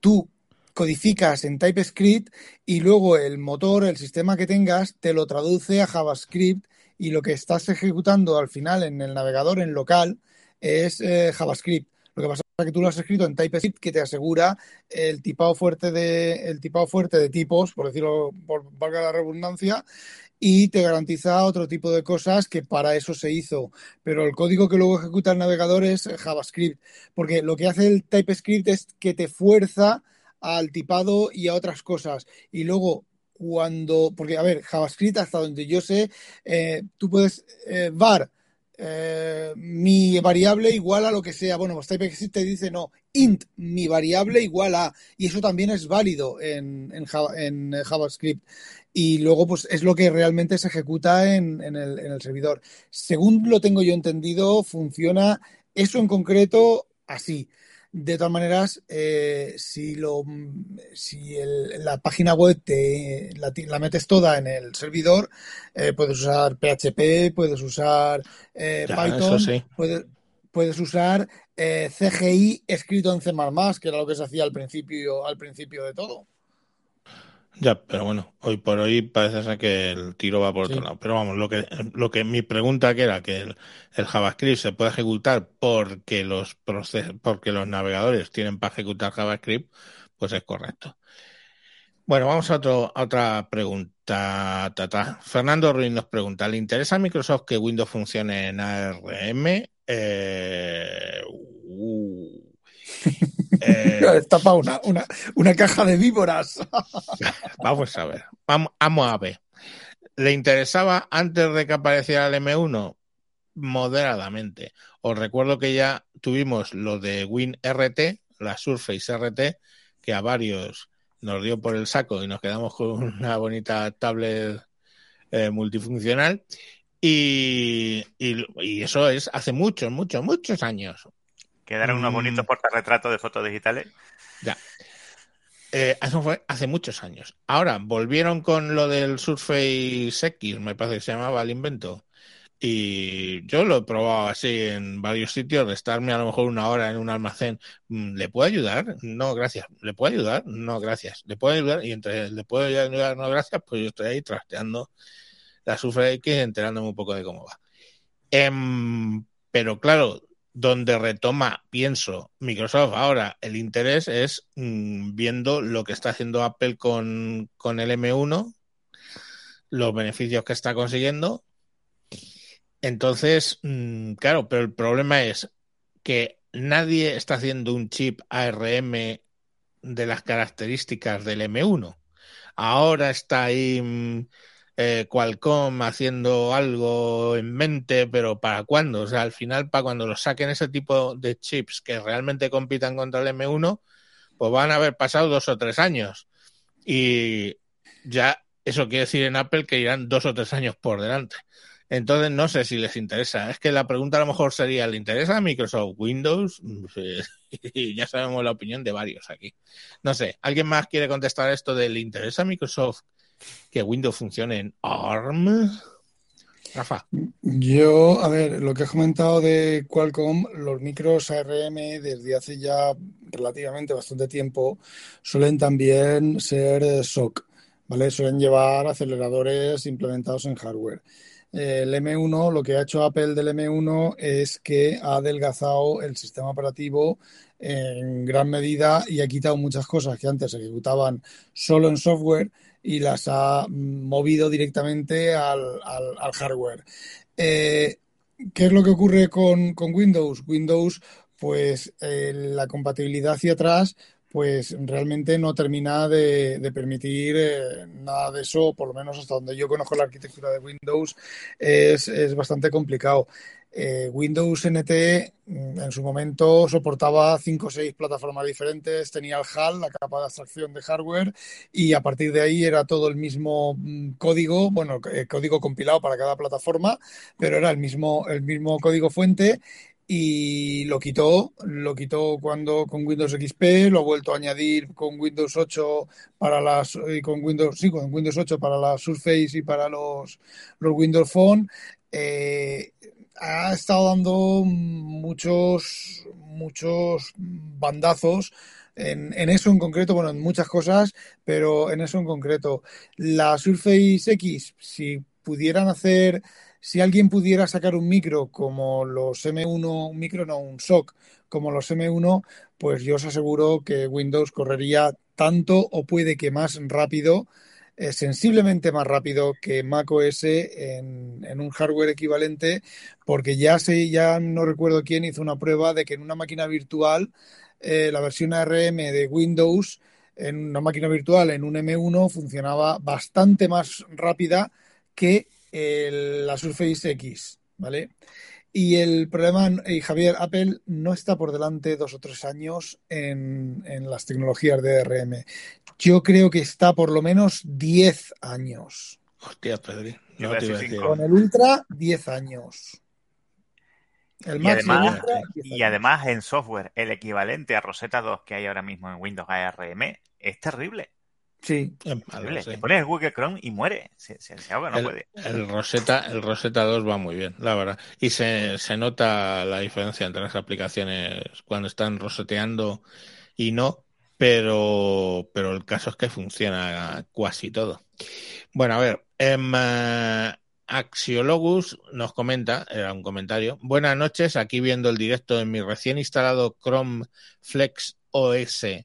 tú codificas en TypeScript y luego el motor, el sistema que tengas, te lo traduce a JavaScript y lo que estás ejecutando al final en el navegador, en local, es eh, JavaScript. Lo que pasa es que tú lo has escrito en TypeScript que te asegura el tipado fuerte de, el tipado fuerte de tipos, por decirlo, por valga la redundancia, y te garantiza otro tipo de cosas que para eso se hizo. Pero el código que luego ejecuta el navegador es JavaScript, porque lo que hace el TypeScript es que te fuerza al tipado y a otras cosas. Y luego, cuando... Porque, a ver, JavaScript, hasta donde yo sé, eh, tú puedes eh, var eh, mi variable igual a lo que sea. Bueno, pues TypeScript te dice, no, int mi variable igual a... Y eso también es válido en, en, Java, en JavaScript. Y luego, pues, es lo que realmente se ejecuta en, en, el, en el servidor. Según lo tengo yo entendido, funciona eso en concreto así. De todas maneras, eh, si, lo, si el- la página web te, la, ti- la metes toda en el servidor, eh, puedes usar P H P, puedes usar eh, Ya, eso Python, sí. puedes, puedes usar eh, C G I escrito en C++, que era lo que se hacía al principio, al principio de todo. Ya, pero bueno, hoy por hoy parece ser que el tiro va por otro Sí. lado. Pero vamos, lo que, lo que mi pregunta que era que el, el JavaScript se puede ejecutar porque los proces- porque los navegadores tienen para ejecutar JavaScript, pues es correcto. Bueno, vamos a otro, a otra pregunta. Ta, ta. Fernando Ruiz nos pregunta, ¿le interesa a Microsoft que Windows funcione en ARM? Eh, uh, eh, Destapa una, una, una caja de víboras. Vamos a ver. Vamos, vamos a ver. ¿Le interesaba antes de que apareciera el M uno? Moderadamente. Os recuerdo que ya tuvimos lo de WinRT, la Surface R T, que a varios nos dio por el saco y nos quedamos con una bonita tablet eh, multifuncional. Y, y- y eso es hace muchos, muchos, muchos años. Quedaron unos Mm, bonitos portarretratos de fotos digitales. ya. Eh, eso fue hace muchos años. Ahora volvieron con lo del Surface X, me parece que se llamaba el invento. Y yo lo he probado así en varios sitios, de estarme a lo mejor una hora en un almacén. Mm, ¿Le puedo ayudar? No, gracias. ¿Le puedo ayudar? No, gracias. ¿Le puedo ayudar? Y entre el, ¿le puedo ayudar? No, gracias. Pues yo estoy ahí trasteando la Surface X, enterándome un poco de cómo va. Em, pero claro, donde retoma, pienso, Microsoft ahora el interés es mm, viendo lo que está haciendo Apple con, con el M uno, los beneficios que está consiguiendo. Entonces, mm, claro, pero el problema es que nadie está haciendo un chip ARM de las características del M uno. Ahora está ahí mm, eh, Qualcomm haciendo algo en mente, pero ¿para cuándo? O sea, al final, para cuando lo saquen ese tipo de chips que realmente compitan contra el M uno, pues van a haber pasado dos o tres años. Y ya eso quiere decir en Apple que irán dos o tres años por delante. Entonces no sé si les interesa. Es que la pregunta a lo mejor sería, ¿le interesa a Microsoft Windows? Sí. Y ya sabemos la opinión de varios aquí. No sé, ¿alguien más quiere contestar esto de ¿le interesa a Microsoft que Windows funcione en ARM? Rafa, Yo, a ver, lo que has comentado de Qualcomm, los micros ARM desde hace ya relativamente bastante tiempo suelen también ser eh, S O C, ¿vale? Suelen llevar aceleradores implementados en hardware. Eh, El M uno, lo que ha hecho Apple del M uno es que ha adelgazado el sistema operativo en gran medida y ha quitado muchas cosas que antes se ejecutaban solo en software y las ha mm, movido directamente al al- al hardware. Eh, ¿Qué es lo que ocurre con, con Windows? Windows, pues eh, la compatibilidad hacia atrás, pues realmente no termina de, de permitir eh, nada de eso, por lo menos hasta donde yo conozco la arquitectura de Windows, es, es bastante complicado. Eh, Windows N T mm, en su momento soportaba cinco o seis plataformas diferentes, tenía el HAL, la capa de abstracción de hardware, y a partir de ahí era todo el mismo mm, código, bueno, eh, código compilado para cada plataforma, pero era el mismo, el mismo código fuente y lo quitó, lo quitó cuando con Windows X P, lo ha vuelto a añadir con Windows ocho para las y con Windows, sí, con Windows ocho para la Surface y para los, los Windows Phone. Eh, Ha estado dando muchos, muchos bandazos en, en eso en concreto, bueno, en muchas cosas, pero en eso en concreto. La Surface X, si pudieran hacer si alguien pudiera sacar un micro como los M uno, un micro no, un S O C como los M uno, pues yo os aseguro que Windows correría tanto o puede que más rápido, eh, sensiblemente más rápido que macOS en, en un hardware equivalente, porque ya sé, ya no recuerdo quién hizo una prueba de que en una máquina virtual, eh, la versión ARM de Windows, en una máquina virtual, en un M uno, funcionaba bastante más rápida que el- la Surface X, ¿vale? Y el problema, y Javier, Apple no está por delante dos o tres años en, en las tecnologías de A R M. Yo creo que está por lo menos diez años. hostia, Pedri, Yo voy no a te decir iba a decir. cinco. Con el Ultra, diez años. El y, además, y además en software, el equivalente a Rosetta dos que hay ahora mismo en Windows A R M es terrible. Sí, es terrible. Sí. Te pones el Google Chrome y muere. Se, se, se ahoga, no el, puede. El Rosetta, el Rosetta dos va muy bien, la verdad. Y se, se nota la diferencia entre las aplicaciones cuando están roseteando y no, pero, pero el caso es que funciona casi todo. Bueno, a ver... Em, Axiologus nos comenta, era un comentario: buenas noches, aquí viendo el directo en mi recién instalado Chrome Flex O S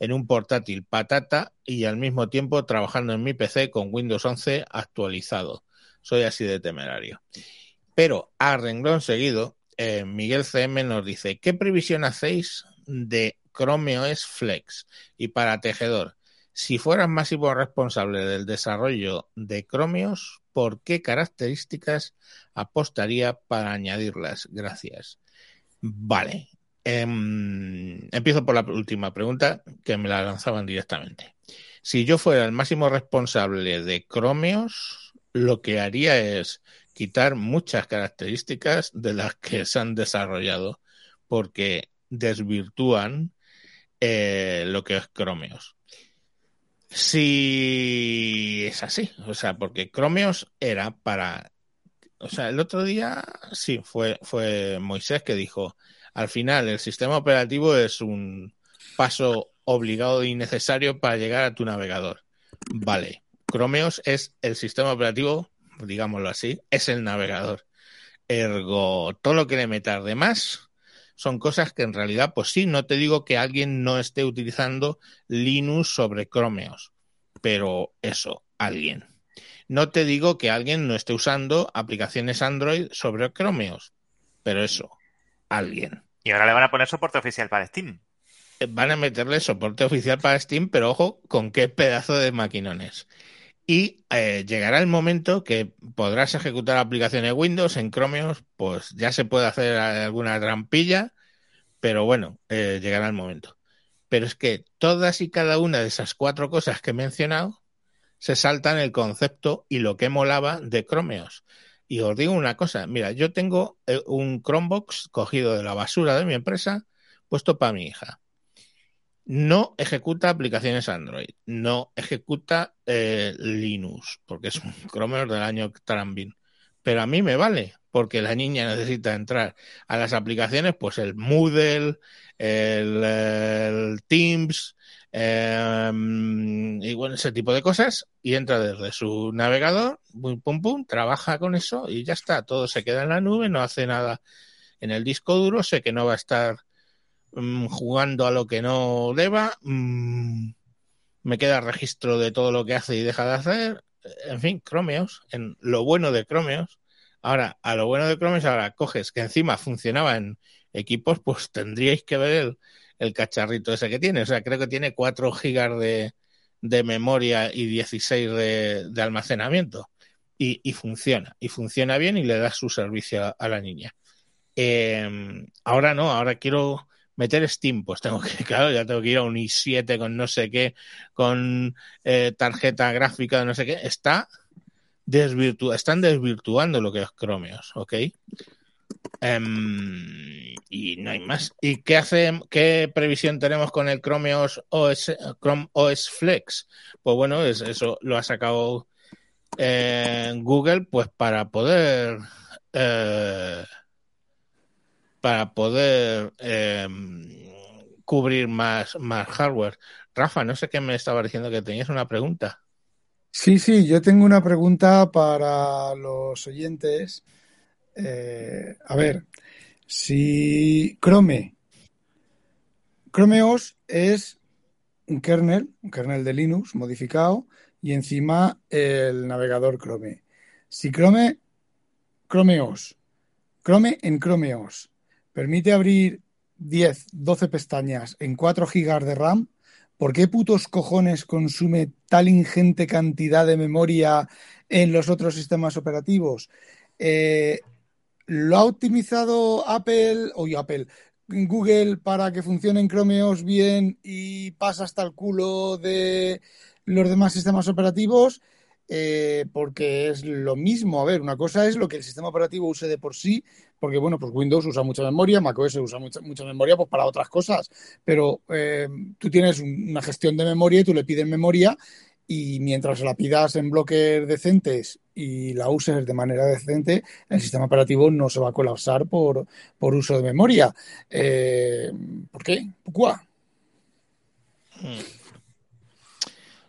en un portátil patata y al mismo tiempo trabajando en mi P C con Windows once actualizado. Soy así de temerario. Pero a renglón seguido, eh, Miguel C M nos dice: ¿qué previsión hacéis de Chrome O S Flex? Y para tejedor, si fueras máximo responsable del desarrollo de Chrome O S, ¿por qué características apostaría para añadirlas? Gracias. Vale. Eh, empiezo por la última pregunta, que me la lanzaban directamente. Si yo fuera el máximo responsable de Chrome O S, lo que haría es quitar muchas características de las que se han desarrollado, porque desvirtúan eh, lo que es Chrome O S. Sí, es así, o sea, porque Chrome O S era para, o sea, el otro día sí fue fue Moisés que dijo: al final el sistema operativo es un paso obligado e innecesario para llegar a tu navegador. Vale, Chrome O S es el sistema operativo, digámoslo así, es el navegador. Ergo, todo lo que le metas de más son cosas que en realidad, pues sí, no te digo que alguien no esté utilizando Linux sobre Chrome O S, pero eso, alguien. No te digo que alguien no esté usando aplicaciones Android sobre Chrome O S, pero eso, alguien. Y ahora le van a poner soporte oficial para Steam. Van a meterle soporte oficial para Steam, pero ojo, con qué pedazo de maquinones. Y eh, llegará el momento que podrás ejecutar aplicaciones Windows en Chrome O S, pues ya se puede hacer alguna trampilla, pero bueno, eh, llegará el momento. Pero es que todas y cada una de esas cuatro cosas que he mencionado se saltan el concepto y lo que molaba de Chrome O S. Y os digo una cosa, mira, yo tengo un Chromebox cogido de la basura de mi empresa, puesto para mi hija. No ejecuta aplicaciones Android, no ejecuta eh, Linux, porque es un Chrome O S del año Trambin. Pero a mí me vale, porque la niña necesita entrar a las aplicaciones, pues el Moodle, el, el Teams, eh, y bueno, ese tipo de cosas, y entra desde su navegador, pum, pum, pum, trabaja con eso y ya está. Todo se queda en la nube, no hace nada en el disco duro, sé que no va a estar jugando a lo que no deba, me queda registro de todo lo que hace y deja de hacer. En fin, Chrome O S, en lo bueno de Chrome O S. Ahora, a lo bueno de Chrome O S, ahora coges que encima funcionaba en equipos, pues tendríais que ver el, el cacharrito ese que tiene. O sea, creo que tiene cuatro gigas de, de memoria y dieciséis de, de almacenamiento. Y, y funciona, y funciona bien y le da su servicio a, a la niña. Eh, ahora no, ahora quiero meter Steam, pues tengo que, claro, ya tengo que ir a un i siete con no sé qué, con eh, tarjeta gráfica, no sé qué. Está desvirtu- están desvirtuando lo que es Chrome O S, ¿ok? Um, y no hay más. ¿Y qué hace, qué previsión tenemos con el Chrome O S, O S, Chrome O S Flex? Pues bueno, es, eso lo ha sacado eh, Google, pues para poder... Eh, para poder eh, cubrir más, más hardware. Rafa, no sé qué me estaba diciendo, que tenías una pregunta. Sí, sí, yo tengo una pregunta para los oyentes. Eh, a ver, si Chrome, Chrome O S es un kernel, un kernel de Linux modificado, y encima el navegador Chrome. Si Chrome, Chrome O S, Chrome en Chrome O S, permite abrir diez, doce pestañas en cuatro gigas de RAM, ¿por qué putos cojones consume tal ingente cantidad de memoria en los otros sistemas operativos? Eh, ¿Lo ha optimizado Apple, oye, Apple, Google, para que funcione en Chrome O S bien y pasa hasta el culo de los demás sistemas operativos? eh, porque es lo mismo. A ver, una cosa es lo que el sistema operativo use de por sí, porque bueno, pues Windows usa mucha memoria, macOS usa mucha, mucha memoria pues para otras cosas, pero eh, tú tienes una gestión de memoria y tú le pides memoria, y mientras la pidas en bloques decentes y la uses de manera decente, el sistema operativo no se va a colapsar por, por uso de memoria. Eh, ¿Por qué? ¿Cuá?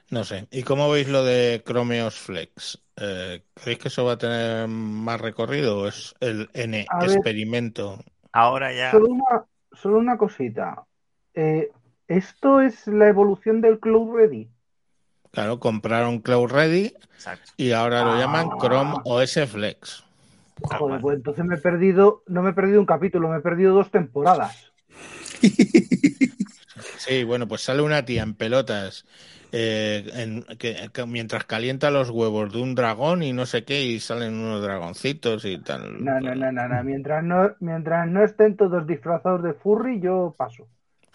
No sé. ¿Y cómo veis lo de Chrome O S Flex? Eh, ¿Creéis que eso va a tener más recorrido o es el N a experimento? Ver, ahora ya. Solo una, solo una cosita. Eh, ¿Esto es la evolución del Cloud Ready? Claro, compraron Cloud Ready. Exacto. Y ahora lo ah. llaman Chrome O S Flex. Joder, pues entonces me he perdido, no me he perdido un capítulo, me he perdido dos temporadas. Sí, bueno, pues sale una tía en pelotas eh, en, que, que mientras calienta los huevos de un dragón y no sé qué, y salen unos dragoncitos y tal. No, no, no, no, no. Mientras no, mientras no estén todos disfrazados de furry, yo paso.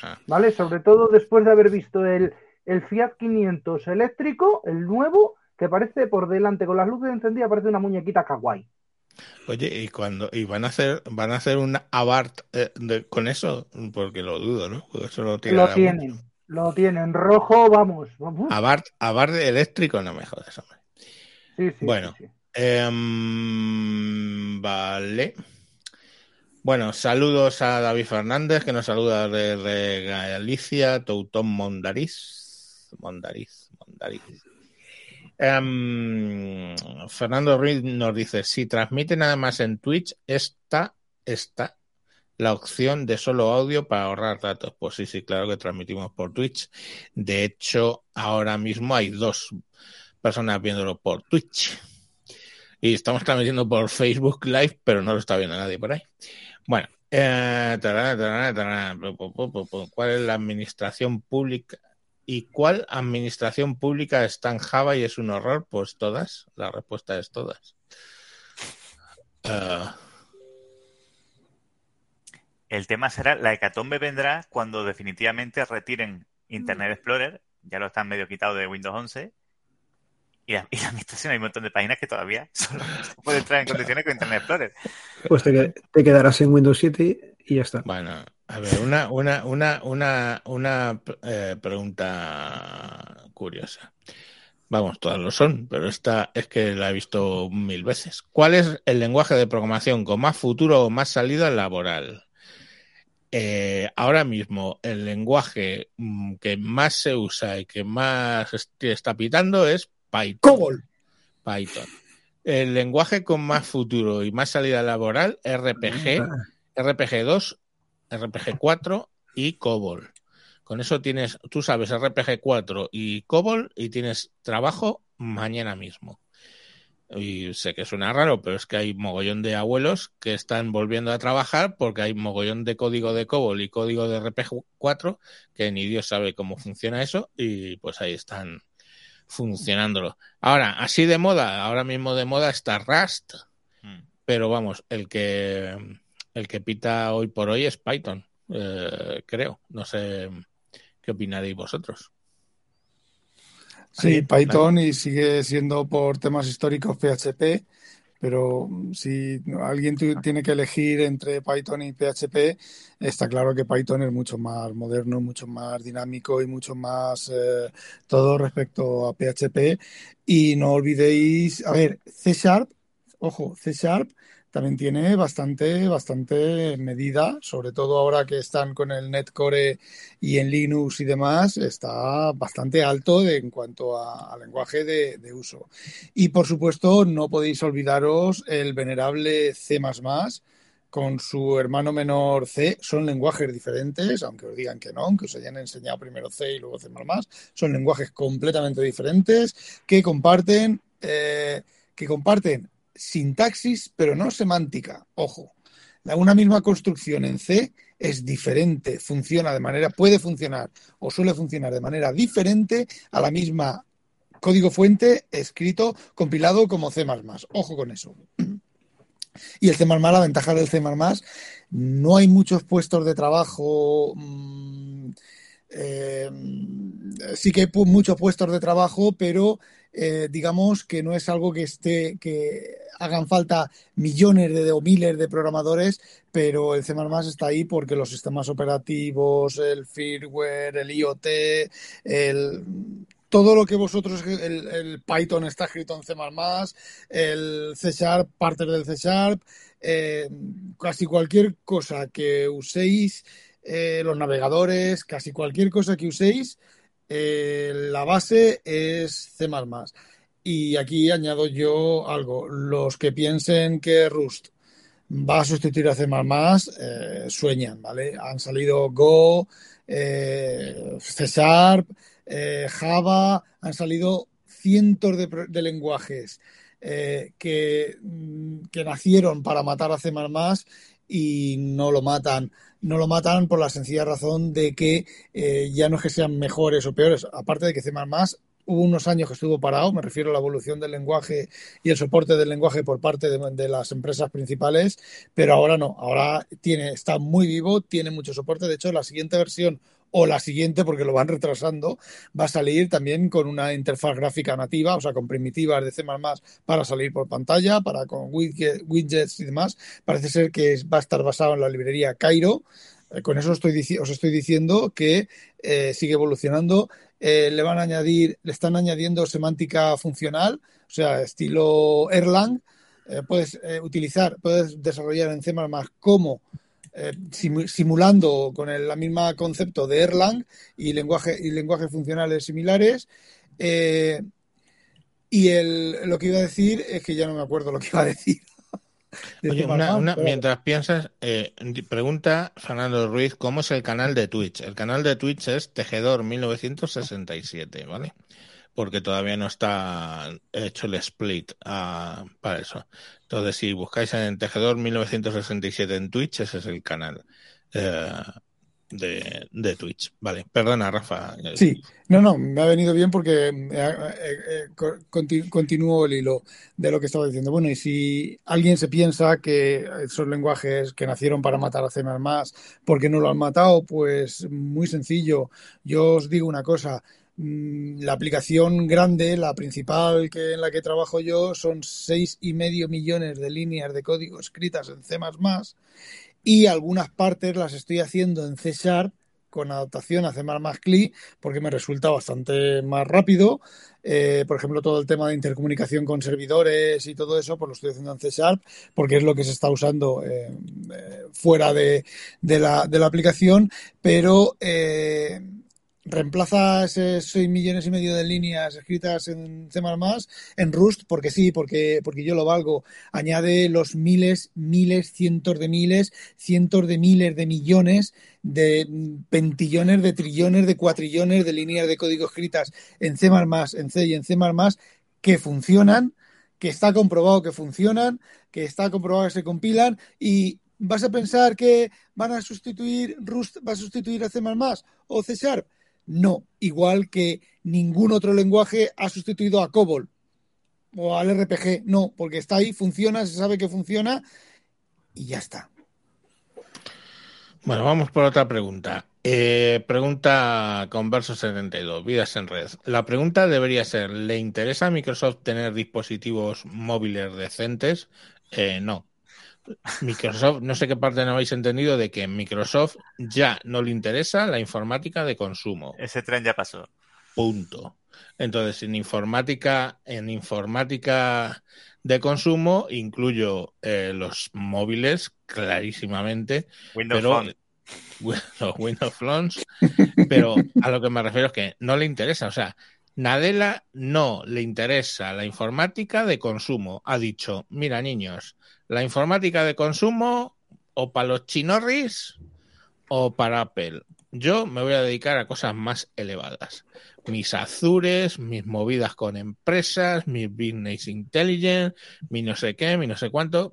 Ah. ¿Vale? Sobre todo después de haber visto el... el Fiat quinientos eléctrico, el nuevo, que parece por delante con las luces encendidas, parece una muñequita kawaii. Oye, y cuando y van a hacer van a hacer un Abarth eh, de, con eso, porque lo dudo, ¿no? Eso lo tiene lo tienen, mucho. Lo tienen rojo, vamos. vamos. Abarth, Abarth eléctrico, no me jodas, hombre. Sí, sí. Bueno, sí, sí. Eh, vale. Bueno, saludos a David Fernández, que nos saluda desde Galicia, Teutón Mondariz. Mondariz, Mondariz. Um, Fernando Ruiz nos dice: si transmiten además en Twitch, está, está la opción de solo audio para ahorrar datos. Pues sí, sí, claro que transmitimos por Twitch. De hecho, ahora mismo hay dos personas viéndolo por Twitch. Y estamos transmitiendo por Facebook Live, pero no lo está viendo nadie por ahí. Bueno, eh, tarana, tarana, tarana, ¿cuál es la administración pública? ¿Y cuál administración pública está en Java y es un horror? Pues todas. La respuesta es todas. Uh... El tema será, la hecatombe vendrá cuando definitivamente retiren Internet Explorer. Ya lo están medio quitado de Windows once. Y la, y la administración, hay un montón de páginas que todavía solo pueden entrar en condiciones con Internet Explorer. Pues te, te quedarás en Windows siete y ya está. Bueno... A ver, una, una, una, una, una eh, pregunta curiosa. Vamos, todas lo son, pero esta es que la he visto mil veces. ¿Cuál es el lenguaje de programación con más futuro o más salida laboral? Eh, ahora mismo, el lenguaje que más se usa y que más está pitando es Python. ¡Cobol! Python. El lenguaje con más futuro y más salida laboral, R P G, R P G dos, R P G cuatro y COBOL. Con eso tienes, tú sabes, R P G cuatro y COBOL y tienes trabajo mañana mismo. Y sé que suena raro, pero es que hay mogollón de abuelos que están volviendo a trabajar porque hay mogollón de código de COBOL y código de R P G cuatro que ni Dios sabe cómo funciona eso y pues ahí están funcionándolo. Ahora, así de moda, ahora mismo de moda está Rust, pero vamos, el que... El que pita hoy por hoy es Python, eh, creo. No sé qué opinaréis vosotros. Sí, Python y sigue siendo por temas históricos P H P, pero si alguien t- tiene que elegir entre Python y P H P, está claro que Python es mucho más moderno, mucho más dinámico y mucho más eh, todo respecto a P H P. Y no olvidéis, a ver, C Sharp, ojo, C Sharp, también tiene bastante, bastante medida, sobre todo ahora que están con el Netcore y en Linux y demás, está bastante alto de, en cuanto a, a lenguaje de, de uso. Y, por supuesto, no podéis olvidaros el venerable C++, con su hermano menor C, son lenguajes diferentes, aunque os digan que no, aunque os hayan enseñado primero C y luego C++, son lenguajes completamente diferentes que comparten... Eh, que comparten sintaxis, pero no semántica. Ojo, la, una misma construcción en C es diferente, funciona de manera, puede funcionar o suele funcionar de manera diferente a la misma código fuente escrito, compilado como C++. Ojo con eso. Y el C++, la ventaja del C++, no hay muchos puestos de trabajo... Mmm, Eh, sí que hay muchos puestos de trabajo, pero eh, digamos que no es algo que esté, que hagan falta millones de, o miles de programadores, pero el C más más está ahí porque los sistemas operativos, el firmware, el I o T, el... todo lo que vosotros, el, el Python está escrito en C más más, el C Sharp, partes del C Sharp, eh, casi cualquier cosa que uséis, eh, los navegadores, casi cualquier cosa que uséis, eh, la base es C más más. Y aquí añado yo algo, los que piensen que Rust va a sustituir a C más más, eh, sueñan, ¿vale? Han salido Go, eh, C Sharp, Eh, Java, han salido cientos de, de lenguajes eh, que, que nacieron para matar a C más más y no lo matan. No lo matan por la sencilla razón de que eh, ya no es que sean mejores o peores, aparte de que C más más hubo unos años que estuvo parado, me refiero a la evolución del lenguaje y el soporte del lenguaje por parte de, de las empresas principales, pero ahora no, ahora tiene, está muy vivo, tiene mucho soporte. De hecho, la siguiente versión o la siguiente, porque lo van retrasando, va a salir también con una interfaz gráfica nativa, o sea, con primitivas de C más más para salir por pantalla, para con widgets y demás. Parece ser que va a estar basado en la librería Cairo. Con eso estoy, os estoy diciendo que eh, sigue evolucionando. Eh, le van a añadir, le están añadiendo semántica funcional, o sea, estilo Erlang. Eh, puedes eh, utilizar, puedes desarrollar en C más más como Eh, simulando con el la misma concepto de Erlang y lenguaje y lenguajes funcionales similares. Eh, y el, lo que iba a decir es que ya no me acuerdo lo que iba a decir. De Oye, una, más, una, pero... Mientras piensas, eh, pregunta Fernando Ruiz, ¿cómo es el canal de Twitch? El canal de Twitch es Tejedor mil novecientos sesenta y siete, ¿vale? Porque todavía no está hecho el split uh, para eso. Entonces, si buscáis en Tejedor mil novecientos sesenta y siete en Twitch, ese es el canal eh, de, de Twitch. Vale, perdona, Rafa. Sí, no, no, me ha venido bien porque eh, eh, continúo el hilo de lo que estaba diciendo. Bueno, y si alguien se piensa que esos lenguajes que nacieron para matar a C más más, porque no lo han matado, pues muy sencillo. Yo os digo una cosa. La aplicación grande, la principal que en la que trabajo yo, son seis y medio millones de líneas de código escritas en C más más y algunas partes las estoy haciendo en C Sharp con adaptación a C más más C L I porque me resulta bastante más rápido. Eh, por ejemplo, todo el tema de intercomunicación con servidores y todo eso, pues lo estoy haciendo en C Sharp porque es lo que se está usando eh, eh, fuera de, de, la, de la aplicación, pero... Eh, reemplaza esos seis millones y medio de líneas escritas en C más más en Rust, porque sí, porque, porque yo lo valgo. Añade los miles, miles, cientos de miles, cientos de miles de millones, de pentillones, de trillones, de cuatrillones de líneas de código escritas en C más más, en C y en C más más, que funcionan, que está comprobado que funcionan, que está comprobado que se compilan. Y ¿vas a pensar que van a sustituir Rust, va a sustituir a C más más o C Sharp? No, igual que ningún otro lenguaje ha sustituido a COBOL o al R P G. No, porque está ahí, funciona, se sabe que funciona y ya está. Bueno, vamos por otra pregunta. Eh, pregunta Converso setenta y dos, Vidas en Red. La pregunta debería ser, ¿le interesa a Microsoft tener dispositivos móviles decentes? Eh, no. Microsoft, no sé qué parte no habéis entendido de que Microsoft ya no le interesa la informática de consumo. Ese tren ya pasó. Punto. Entonces, en informática, en informática de consumo incluyo eh, los móviles, clarísimamente. Windows pero, Phone. Los Windows Phones. Pero a lo que me refiero es que no le interesa. O sea, Nadella no le interesa la informática de consumo. Ha dicho, mira, niños, la informática de consumo o para los chinorris o para Apple. Yo me voy a dedicar a cosas más elevadas. Mis Azures, mis movidas con empresas, mis business intelligence, mi no sé qué, mi no sé cuánto,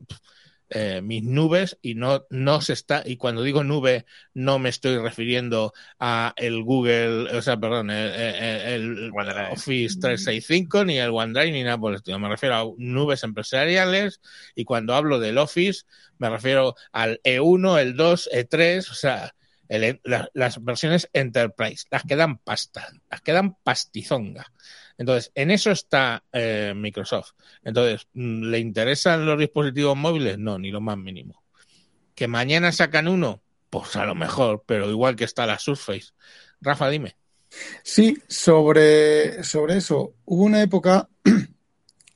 eh, mis nubes. Y no, no se está, y cuando digo nube no me estoy refiriendo a el Google, o sea, perdón, el, el, el Office trescientos sesenta y cinco, ni el OneDrive, ni nada por el estilo. Me refiero a nubes empresariales, y cuando hablo del Office me refiero al E uno, el dos, E tres, o sea, el, la, las versiones Enterprise, las que dan pasta, las que dan pastizonga. Entonces, en eso está eh, Microsoft. Entonces, ¿le interesan los dispositivos móviles? No, ni lo más mínimo. ¿Que mañana sacan uno? Pues a lo mejor, pero igual que está la Surface. Rafa, dime. Sí, sobre, sobre eso. Hubo una época,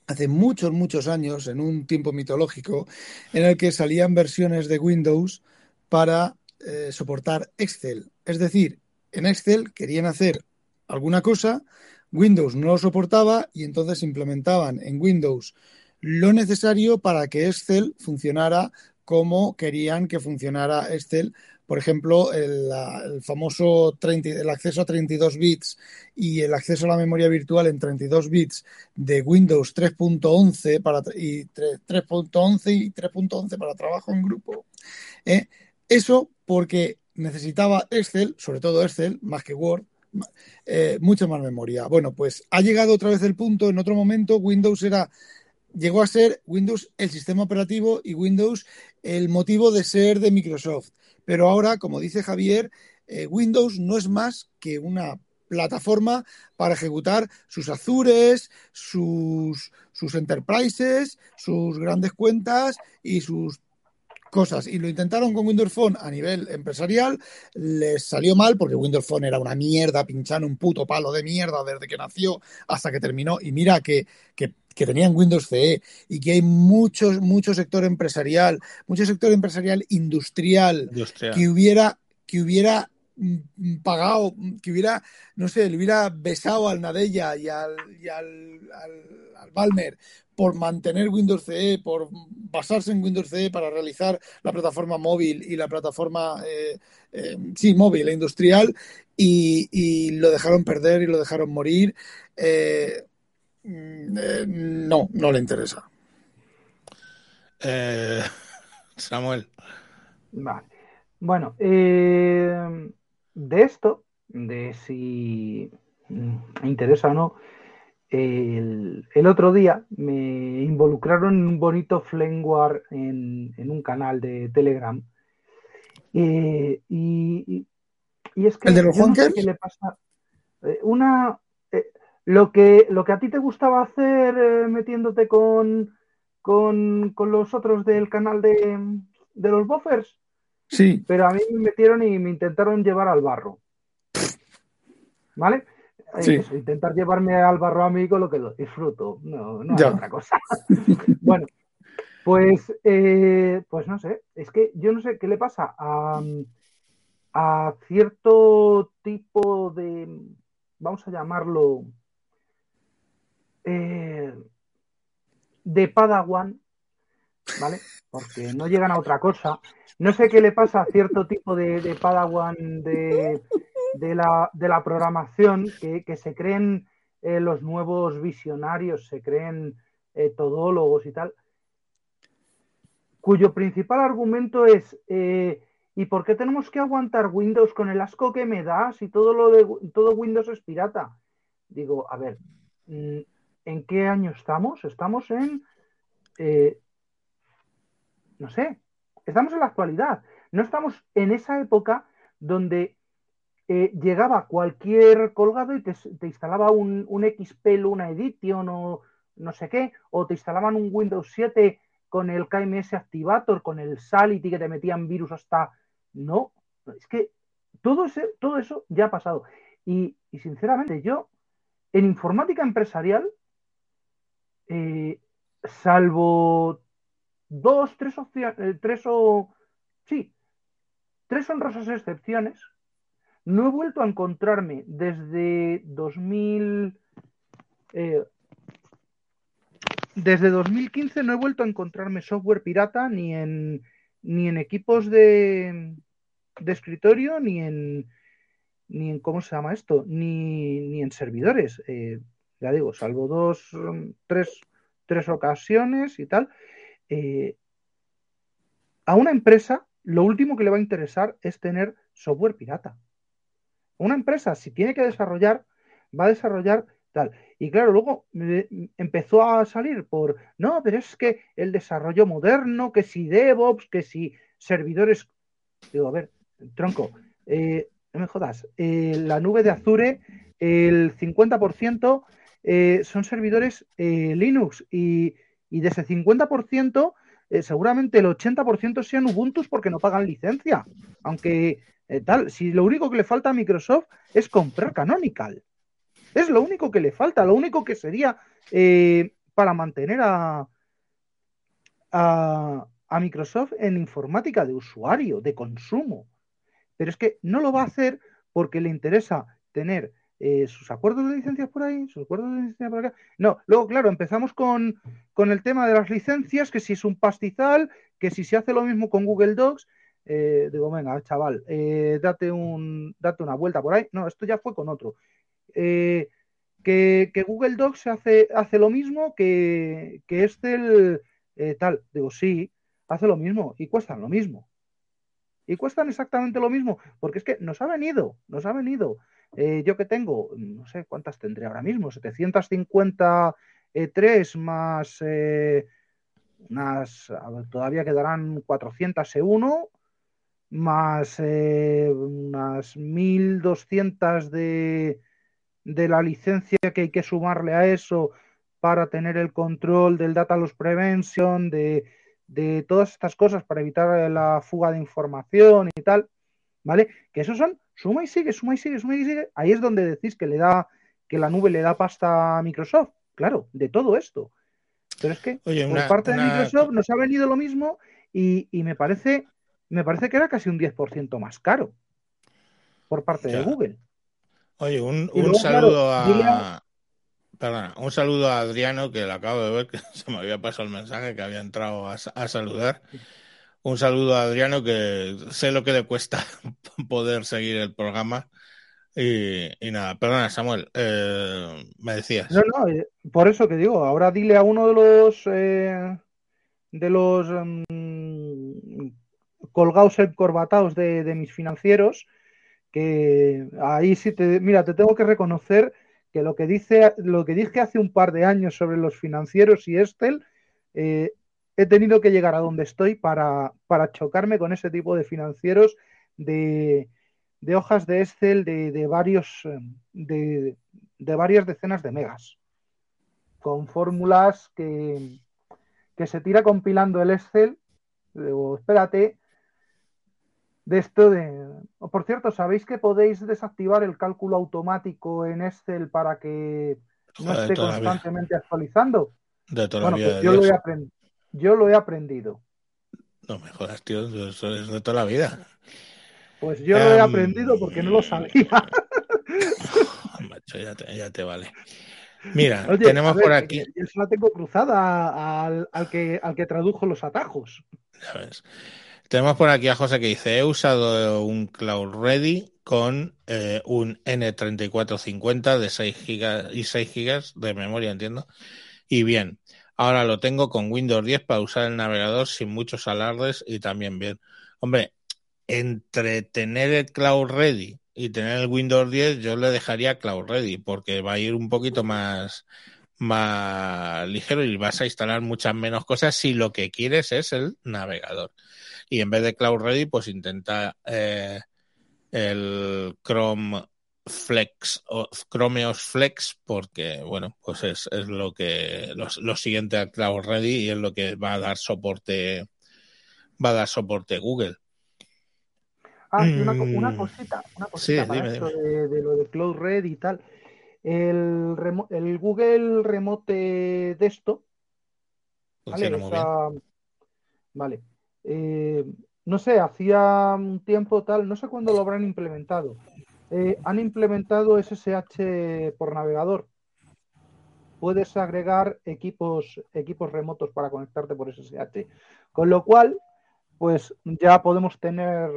hace muchos, muchos años, en un tiempo mitológico, en el que salían versiones de Windows para eh, soportar Excel. Es decir, en Excel querían hacer alguna cosa, Windows no lo soportaba y entonces implementaban en Windows lo necesario para que Excel funcionara como querían que funcionara Excel. Por ejemplo, el, el famoso treinta, el acceso a treinta y dos bits y el acceso a la memoria virtual en treinta y dos bits de Windows tres punto once para y tres punto once y tres punto once para trabajo en grupo. ¿Eh? Eso porque necesitaba Excel, sobre todo Excel, más que Word, eh, mucha más memoria. Bueno, pues ha llegado otra vez el punto. En otro momento Windows era... Llegó a ser Windows el sistema operativo y Windows el motivo de ser de Microsoft. Pero ahora, como dice Javier, eh, Windows no es más que una plataforma para ejecutar sus Azures, sus, sus Enterprises, sus grandes cuentas y sus cosas. Y lo intentaron con Windows Phone a nivel empresarial, les salió mal porque Windows Phone era una mierda, pinchando un puto palo de mierda desde que nació hasta que terminó. Y mira que... que que tenían Windows C E y que hay muchos, mucho sector empresarial, mucho sector empresarial industrial, industrial. que hubiera, que hubiera pagado, que hubiera, no sé, le hubiera besado al Nadella y al y al, al, al Balmer por mantener Windows C E, por basarse en Windows C E para realizar la plataforma móvil y la plataforma eh, eh, sí, móvil e industrial, y, y lo dejaron perder y lo dejaron morir. Eh, Eh, no, no le interesa. Eh, Samuel. Vale. Bueno, eh, de esto, de si interesa o no, el, el otro día me involucraron en un bonito flameware en, en un canal de Telegram. Eh, y, y, y es que... ¿El de los Junkers? No sé qué le pasa. Una... Lo que, lo que a ti te gustaba hacer eh, metiéndote con, con, con los otros del canal de, de los buffers. Sí. Pero a mí me metieron y me intentaron llevar al barro. ¿Vale? Sí. Eso, intentar llevarme al barro a mí con lo que lo disfruto. No, no hay otra cosa. Bueno, pues, eh, pues no sé. Es que yo no sé qué le pasa a, a cierto tipo de, vamos a llamarlo... Eh, de Padawan, ¿vale? Porque no llegan a otra cosa. No sé qué le pasa a cierto tipo de, de Padawan de, de, la, de la programación que, que se creen eh, los nuevos visionarios, se creen eh, todólogos y tal, cuyo principal argumento es eh, ¿y por qué tenemos que aguantar Windows con el asco que me da si todo lo de todo Windows es pirata? Digo, a ver... Mmm, ¿en qué año estamos? Estamos en, eh, no sé, estamos en la actualidad. No estamos en esa época donde eh, llegaba cualquier colgado y te, te instalaba un, un X P, una Edition o no sé qué, o te instalaban un Windows siete con el K M S Activator, con el Sality que te metían virus hasta... No, es que todo, ese, todo eso ya ha pasado. Y, y sinceramente yo, en informática empresarial, Eh, salvo dos, tres opciones, eh, tres o sí, tres honrosas excepciones, no he vuelto a encontrarme desde dos mil, eh, desde dos mil quince no he vuelto a encontrarme software pirata ni en ni en equipos de, de escritorio ni en ni en ¿cómo se llama esto? Ni, ni en servidores. Eh, Ya digo, salvo dos, tres, tres ocasiones y tal, eh, a una empresa lo último que le va a interesar es tener software pirata. Una empresa, si tiene que desarrollar, va a desarrollar tal. Y claro, luego eh, empezó a salir por, no, pero es que el desarrollo moderno, que si DevOps, que si servidores... Digo, a ver, tronco, eh, no me jodas, eh, la nube de Azure, el cincuenta por ciento... eh, son servidores eh, Linux y, y de ese cincuenta por ciento eh, seguramente el ochenta por ciento sean Ubuntu porque no pagan licencia, aunque eh, tal, si lo único que le falta a Microsoft es comprar Canonical, es lo único que le falta, lo único que sería eh, para mantener a, a, a Microsoft en informática de usuario, de consumo. Pero es que no lo va a hacer porque le interesa tener eh, sus acuerdos de licencias por ahí, sus acuerdos de licencias por acá. No, luego, claro, empezamos con, con el tema de las licencias, que si es un pastizal, que si se hace lo mismo con Google Docs, eh, digo, venga, chaval, eh, date un, date una vuelta por ahí. No, esto ya fue con otro. Eh, que, que Google Docs hace, hace lo mismo que, que este el, eh, tal. Digo, sí, hace lo mismo y cuestan lo mismo. Y cuestan exactamente lo mismo, porque es que nos ha venido, nos ha venido. Eh, yo que tengo, no sé cuántas tendré ahora mismo, setecientas cincuenta, tres más eh, unas, a ver, todavía quedarán cuatrocientas E uno, más eh, unas mil doscientas de, de la licencia que hay que sumarle a eso para tener el control del data loss prevention, de... de todas estas cosas para evitar la fuga de información y tal, ¿vale? Que esos son suma y sigue, suma y sigue, suma y sigue. Ahí es donde decís que le da, que la nube le da pasta a Microsoft, claro, de todo esto. Pero es que Oye, una, por parte una... de Microsoft nos ha venido lo mismo y, y me parece, me parece que era casi un diez por ciento más caro por parte ya. de Google. Oye, un, un luego, saludo claro, a... Diría... Perdona, un saludo a Adriano, que lo acabo de ver, que se me había pasado el mensaje, que había entrado a, a saludar. Un saludo a Adriano, que sé lo que le cuesta poder seguir el programa. Y, y nada, perdona, Samuel, eh, me decías. No, no, eh, por eso que digo, ahora dile a uno de los, eh, de los um, colgados encorbatados de, de mis financieros, que ahí sí te... Mira, te tengo que reconocer... que lo que dice, lo que dije hace un par de años sobre los financieros y Excel, eh, he tenido que llegar a donde estoy para, para chocarme con ese tipo de financieros de, de hojas de Excel de, de varios de, de varias decenas de megas, con fórmulas que, que se tira compilando el Excel. Digo, espérate. De esto de... Por cierto, ¿sabéis que podéis desactivar el cálculo automático en Excel para que no Joder, esté constantemente vida. actualizando? De toda bueno, la vida pues yo, lo he aprend... yo lo he aprendido. No me jodas, tío, eso es de toda la vida. Pues yo um... lo he aprendido porque no lo sabía. Macho, ya te, ya te vale. Mira, Oye, tenemos ver, por aquí... Yo se la tengo cruzada al, al, que, al que tradujo los atajos. Ya ves. Tenemos por aquí a José que dice, he usado un Cloud Ready con eh, un N tres cuatro cincuenta de seis gigas y seis gigas de memoria, entiendo. Y bien, ahora lo tengo con Windows diez para usar el navegador sin muchos alardes y también bien. Hombre, entre tener el Cloud Ready y tener el Windows diez, yo le dejaría Cloud Ready porque va a ir un poquito más, más ligero y vas a instalar muchas menos cosas si lo que quieres es el navegador. Y en vez de Cloud Ready, pues intenta eh, el Chrome Flex o Chromeos Flex, porque bueno, pues es, es lo que los, lo siguiente a Cloud Ready y es lo que va a dar soporte, va a dar soporte Google. Ah, mm. una, una cosita, una cosita sí, para dime, esto dime. De, de lo de Cloud Ready y tal. El, remo, el Google Remote Desktop. Vale, esa, vale. Eh, no sé, hacía un tiempo tal, no sé cuándo lo habrán implementado. Eh, han implementado S S H por navegador. Puedes agregar equipos, equipos remotos para conectarte por S S H. Con lo cual, pues ya podemos tener,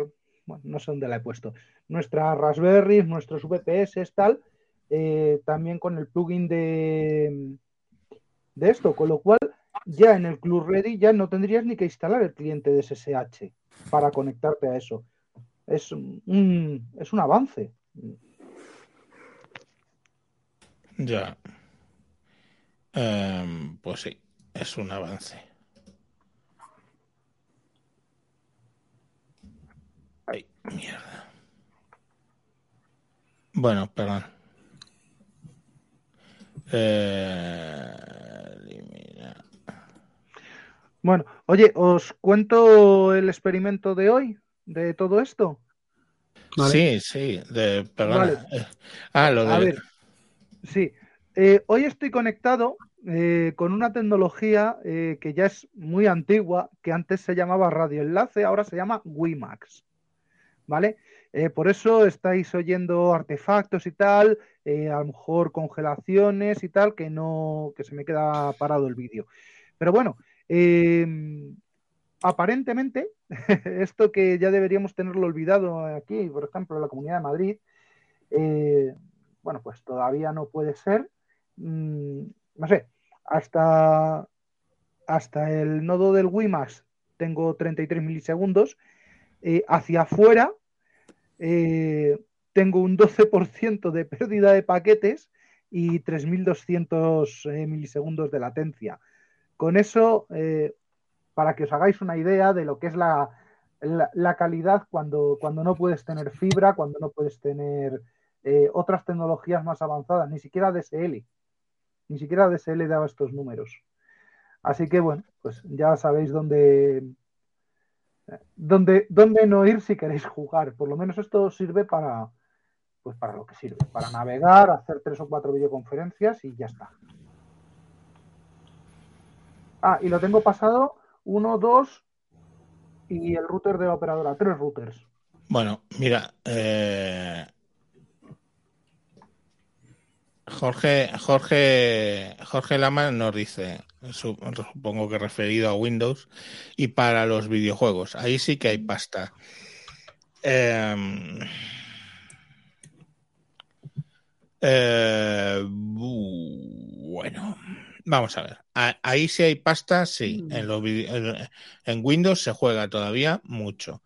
bueno, no sé dónde la he puesto, nuestras Raspberries, nuestros V P S, tal, eh, también con el plugin de, de esto, con lo cual... Ya en el Cloud Ready ya no tendrías ni que instalar el cliente de S S H para conectarte a eso. Es un, es un avance. Ya. Eh, pues sí, es un avance. Ay, mierda. Bueno, perdón. Eh, elimina. Bueno, oye, ¿os cuento el experimento de hoy? ¿De todo esto? Vale. Sí, sí, de, perdón. Vale. Ah, lo de... A ver, sí. Eh, hoy estoy conectado eh, con una tecnología eh, que ya es muy antigua, que antes se llamaba radioenlace, ahora se llama WiMAX, ¿vale? Eh, por eso estáis oyendo artefactos y tal, eh, a lo mejor congelaciones y tal, que no, que se me queda parado el vídeo. Pero bueno, eh, aparentemente, esto que ya deberíamos tenerlo olvidado aquí, por ejemplo, en la Comunidad de Madrid, eh, bueno, pues todavía no puede ser. No sé, hasta, hasta el nodo del WiMAX tengo treinta y tres milisegundos, eh, hacia afuera eh, tengo un doce por ciento de pérdida de paquetes y tres mil doscientos eh, milisegundos de latencia. Con eso, eh, para que os hagáis una idea de lo que es la, la, la calidad cuando, cuando no puedes tener fibra, cuando no puedes tener eh, otras tecnologías más avanzadas, ni siquiera D S L. Ni siquiera D S L daba estos números. Así que, bueno, pues ya sabéis dónde, dónde, dónde no ir si queréis jugar. Por lo menos esto sirve para, pues para lo que sirve. Para navegar, hacer tres o cuatro videoconferencias y ya está. Ah, y lo tengo pasado uno, dos y el router de la operadora. Tres routers. Bueno, mira... Eh... Jorge, Jorge, Jorge Lama nos dice, supongo que referido a Windows, y para los videojuegos, ahí sí que hay pasta. Eh, eh, bueno, vamos a ver. Ahí sí hay pasta, sí. En, los video, en Windows se juega todavía mucho.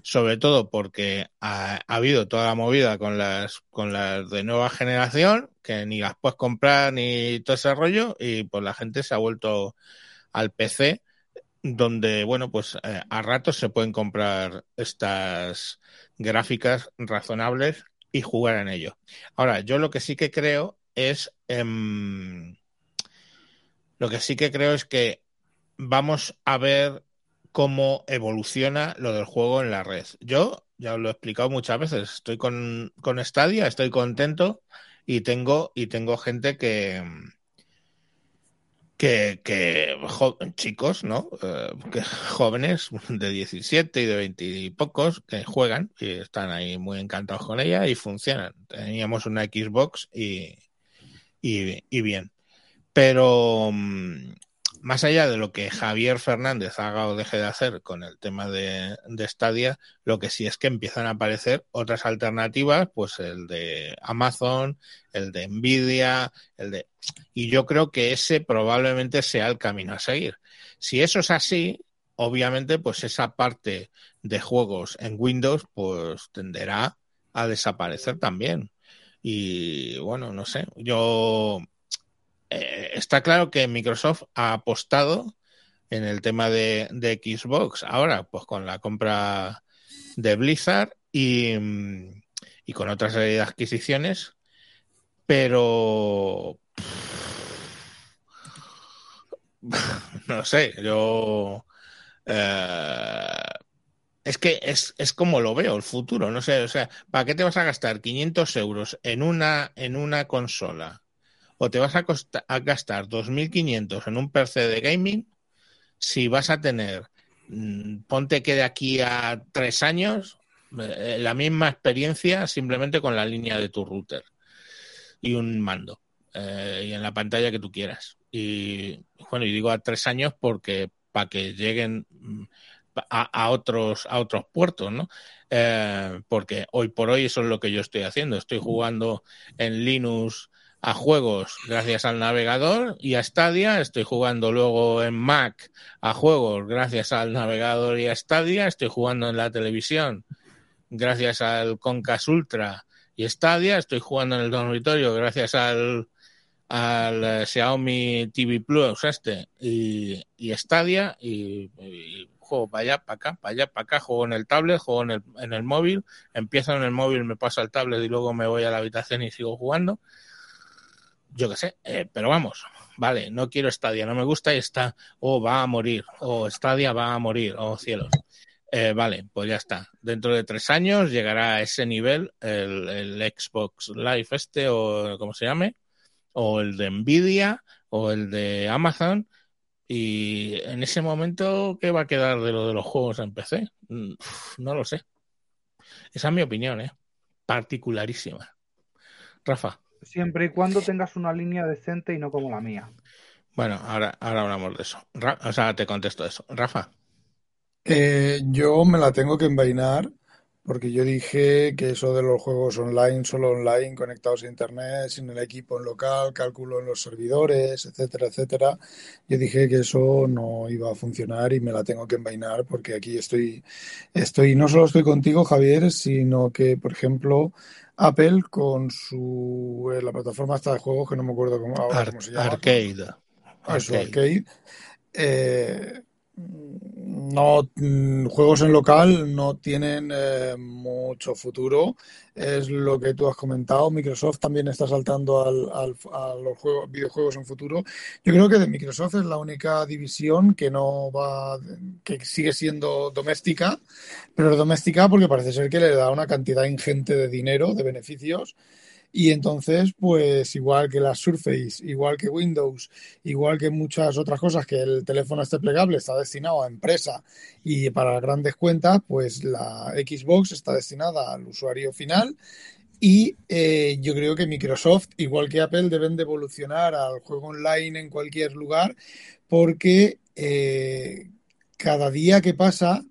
Sobre todo porque ha, ha habido toda la movida con las con las de nueva generación, que ni las puedes comprar ni todo ese rollo, y pues la gente se ha vuelto al P C, donde, bueno, pues eh, a ratos se pueden comprar estas gráficas razonables y jugar en ello. Ahora, yo lo que sí que creo es... Eh, lo que sí que creo es que vamos a ver cómo evoluciona lo del juego en la red. Yo, ya os lo he explicado muchas veces, estoy con, con Stadia, estoy contento y tengo y tengo gente que que, que jo, chicos, ¿no? Eh, que jóvenes de diecisiete y de veinte y pocos que juegan y están ahí muy encantados con ella y funcionan. Teníamos una Xbox y, y, y bien. Pero... más allá de lo que Javier Fernández haga o deje de hacer con el tema de, de Stadia, lo que sí es que empiezan a aparecer otras alternativas, pues el de Amazon, el de Nvidia, el de... y yo creo que ese probablemente sea el camino a seguir. Si eso es así, obviamente, pues esa parte de juegos en Windows, pues tenderá a desaparecer también. Y bueno, no sé, yo... Eh, está claro que Microsoft ha apostado en el tema de, de Xbox ahora, pues con la compra de Blizzard y, y con otras adquisiciones, pero pff, no sé, yo eh, es que es, es como lo veo el futuro, no sé, o sea, ¿para qué te vas a gastar quinientos euros en una en una consola? O te vas a, costa, a gastar dos mil quinientos en un P C de gaming si vas a tener, mmm, ponte que de aquí a tres años, eh, la misma experiencia simplemente con la línea de tu router y un mando eh, y en la pantalla que tú quieras. Y bueno, y digo a tres años porque para que lleguen a, a, otros, a otros puertos, ¿no? Eh, porque hoy por hoy eso es lo que yo estoy haciendo. Estoy jugando en Linux a juegos gracias al navegador y a Stadia, estoy jugando luego en Mac a juegos gracias al navegador y a Stadia, estoy jugando en la televisión gracias al Comcast Ultra y Stadia, estoy jugando en el dormitorio gracias al, al Xiaomi T V Plus este y, y Stadia y, y juego para allá, para acá, para allá, para acá, juego en el tablet, juego en el, en el móvil, empiezo en el móvil, me paso al tablet y luego me voy a la habitación y sigo jugando. yo qué sé, eh, pero vamos, vale, no quiero Stadia, no me gusta y está, o oh, va a morir, o oh, Stadia va a morir, oh cielos. Eh, vale, pues ya está. Dentro de tres años llegará a ese nivel el, el Xbox Live este, o como se llame, o el de Nvidia, o el de Amazon, y en ese momento, ¿qué va a quedar de lo de los juegos en P C? Uf, no lo sé. Esa es mi opinión, ¿eh? Particularísima. Rafa. Siempre y cuando tengas una línea decente y no como la mía. Bueno, ahora, ahora hablamos de eso. Ra- o sea, te contesto eso. Rafa. Eh, yo me la tengo que envainar porque yo dije que eso de los juegos online, solo online, conectados a internet, sin el equipo en local, cálculo en los servidores, etcétera, etcétera, yo dije que eso no iba a funcionar y me la tengo que envainar porque aquí estoy, estoy no solo estoy contigo, Javier, sino que, por ejemplo, Apple con su eh, la plataforma esta de juegos que no me acuerdo cómo, ahora, Ar- cómo se llama. Arcade. Ah, su Arcade. Eh, No, juegos en local no tienen eh, mucho futuro. Es lo que tú has comentado. Microsoft también está saltando al, al, a los juegos, videojuegos en futuro. Yo creo que de Microsoft es la única división que no va, que sigue siendo doméstica, pero doméstica porque parece ser que le da una cantidad ingente de dinero, de beneficios. Y entonces, pues igual que la Surface, igual que Windows, igual que muchas otras cosas, que el teléfono este plegable está destinado a empresa y para grandes cuentas, pues la Xbox está destinada al usuario final. Y eh, yo creo que Microsoft, igual que Apple, deben de evolucionar al juego online en cualquier lugar, porque eh, cada día que pasa...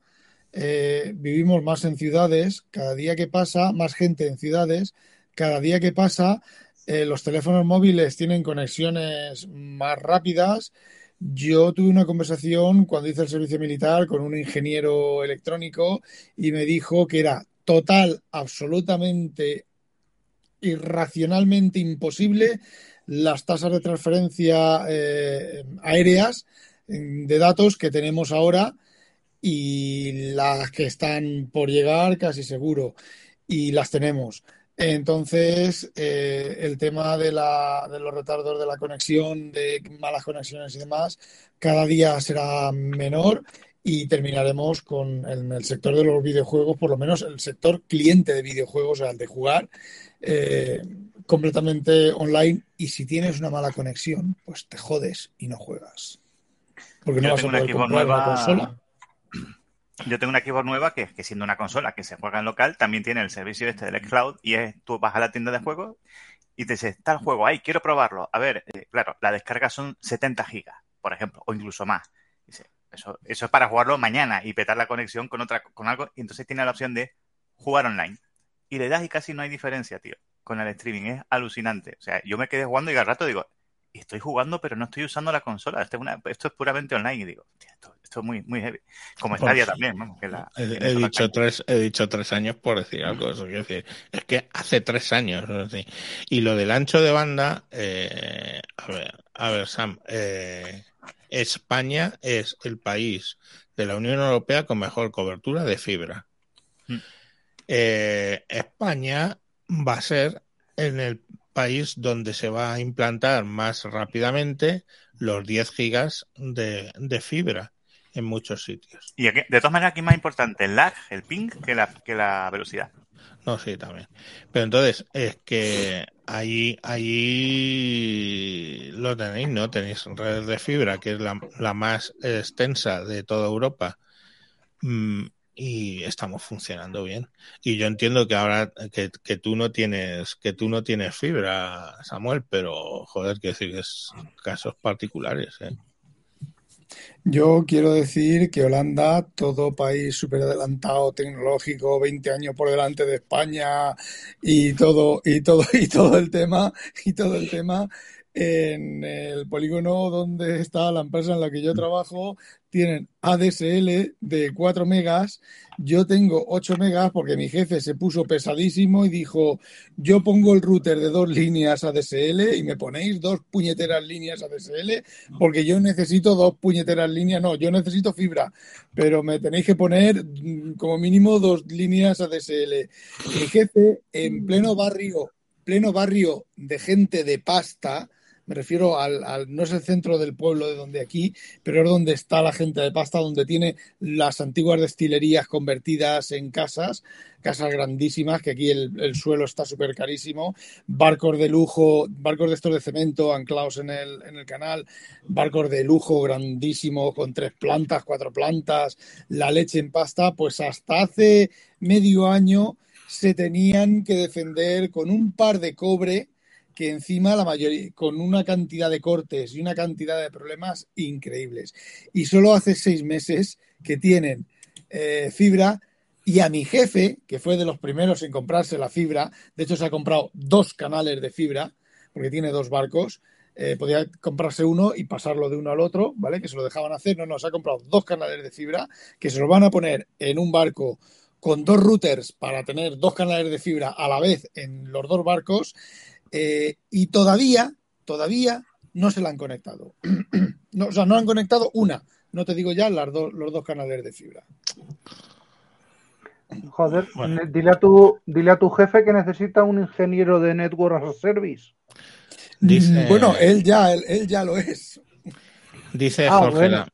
Eh, vivimos más en ciudades, cada día que pasa más gente en ciudades, cada día que pasa, eh, los teléfonos móviles tienen conexiones más rápidas. Yo tuve una conversación cuando hice el servicio militar con un ingeniero electrónico y me dijo que era total, absolutamente, irracionalmente imposible las tasas de transferencia eh, aéreas de datos que tenemos ahora y las que están por llegar casi seguro, y las tenemos. Entonces, eh, el tema de, la, de los retardos de la conexión, de malas conexiones y demás, cada día será menor y terminaremos con en el sector de los videojuegos, por lo menos el sector cliente de videojuegos, o sea, el de jugar, eh, completamente online. Y si tienes una mala conexión, pues te jodes y no juegas. Porque no Yo vas a poder comprar nueva... una consola. Yo tengo una Xbox nueva que, que siendo una consola que se juega en local, también tiene el servicio este del xCloud, y es, tú vas a la tienda de juegos y te dices, tal juego, ay, quiero probarlo. A ver, eh, claro, la descarga son setenta gigas, por ejemplo, o incluso más. Dice, eso, eso es para jugarlo mañana y petar la conexión con otra, con algo, y entonces tiene la opción de jugar online. Y le das y casi no hay diferencia, tío, con el streaming. Es alucinante. O sea, yo me quedé jugando y al rato digo, estoy jugando, pero no estoy usando la consola. Esto es, una, esto es puramente online. Y digo, tía, esto, esto es muy, muy heavy. Como Stadia pues, también, vamos. Que la, he, que he, dicho tres, he dicho tres años por decir algo. Eso quiero decir, es que hace tres años. ¿No? Sí. Y lo del ancho de banda, eh, a ver, a ver, Sam, eh, España es el país de la Unión Europea con mejor cobertura de fibra. Hmm. Eh, España va a ser en el país donde se va a implantar más rápidamente los diez gigas de, de fibra en muchos sitios. Y aquí, de todas maneras, aquí es más importante el lag, el ping, que la, que la velocidad. No, sí, también. Pero entonces, es que ahí, ahí lo tenéis, ¿no? Tenéis redes de fibra, que es la, la más extensa de toda Europa. Mm. Y estamos funcionando bien. Y yo entiendo que ahora que, que tú no tienes que tú no tienes fibra, Samuel, pero joder, quiero decir que es casos particulares, ¿eh? Yo quiero decir que Holanda, todo país súper adelantado tecnológico, veinte años por delante de España y todo y todo y todo el tema y todo el tema en el polígono donde está la empresa en la que yo trabajo, tienen A D S L de cuatro megas. Yo tengo ocho megas porque mi jefe se puso pesadísimo y dijo, yo pongo el router de dos líneas A D S L y me ponéis dos puñeteras líneas A D S L porque yo necesito dos puñeteras líneas. No, yo necesito fibra, pero me tenéis que poner como mínimo dos líneas A D S L. Mi jefe en pleno barrio, pleno barrio de gente de pasta... me refiero al, al no es el centro del pueblo de donde aquí, pero es donde está la gente de pasta, donde tiene las antiguas destilerías convertidas en casas, casas grandísimas, que aquí el, el suelo está súper carísimo, barcos de lujo, barcos de estos de cemento anclados en el, en el canal, barcos de lujo grandísimos con tres plantas, cuatro plantas, la leche en pasta, pues hasta hace medio año se tenían que defender con un par de cobre que encima la mayoría, con una cantidad de cortes y una cantidad de problemas increíbles. Y solo hace seis meses que tienen eh, fibra, y a mi jefe, que fue de los primeros en comprarse la fibra, de hecho se ha comprado dos canales de fibra, porque tiene dos barcos, eh, podía comprarse uno y pasarlo de uno al otro, ¿vale? Que se lo dejaban hacer, no, no, se ha comprado dos canales de fibra, que se los van a poner en un barco con dos routers para tener dos canales de fibra a la vez en los dos barcos, eh, y todavía, todavía no se la han conectado. No, o sea, no han conectado una, no te digo ya las do, los dos canales de fibra. Joder, bueno. dile, a tu, dile a tu jefe que necesita un ingeniero de Network as a Service. Dice... Bueno, él ya, él, él ya lo es. Dice ah, Jorge bueno.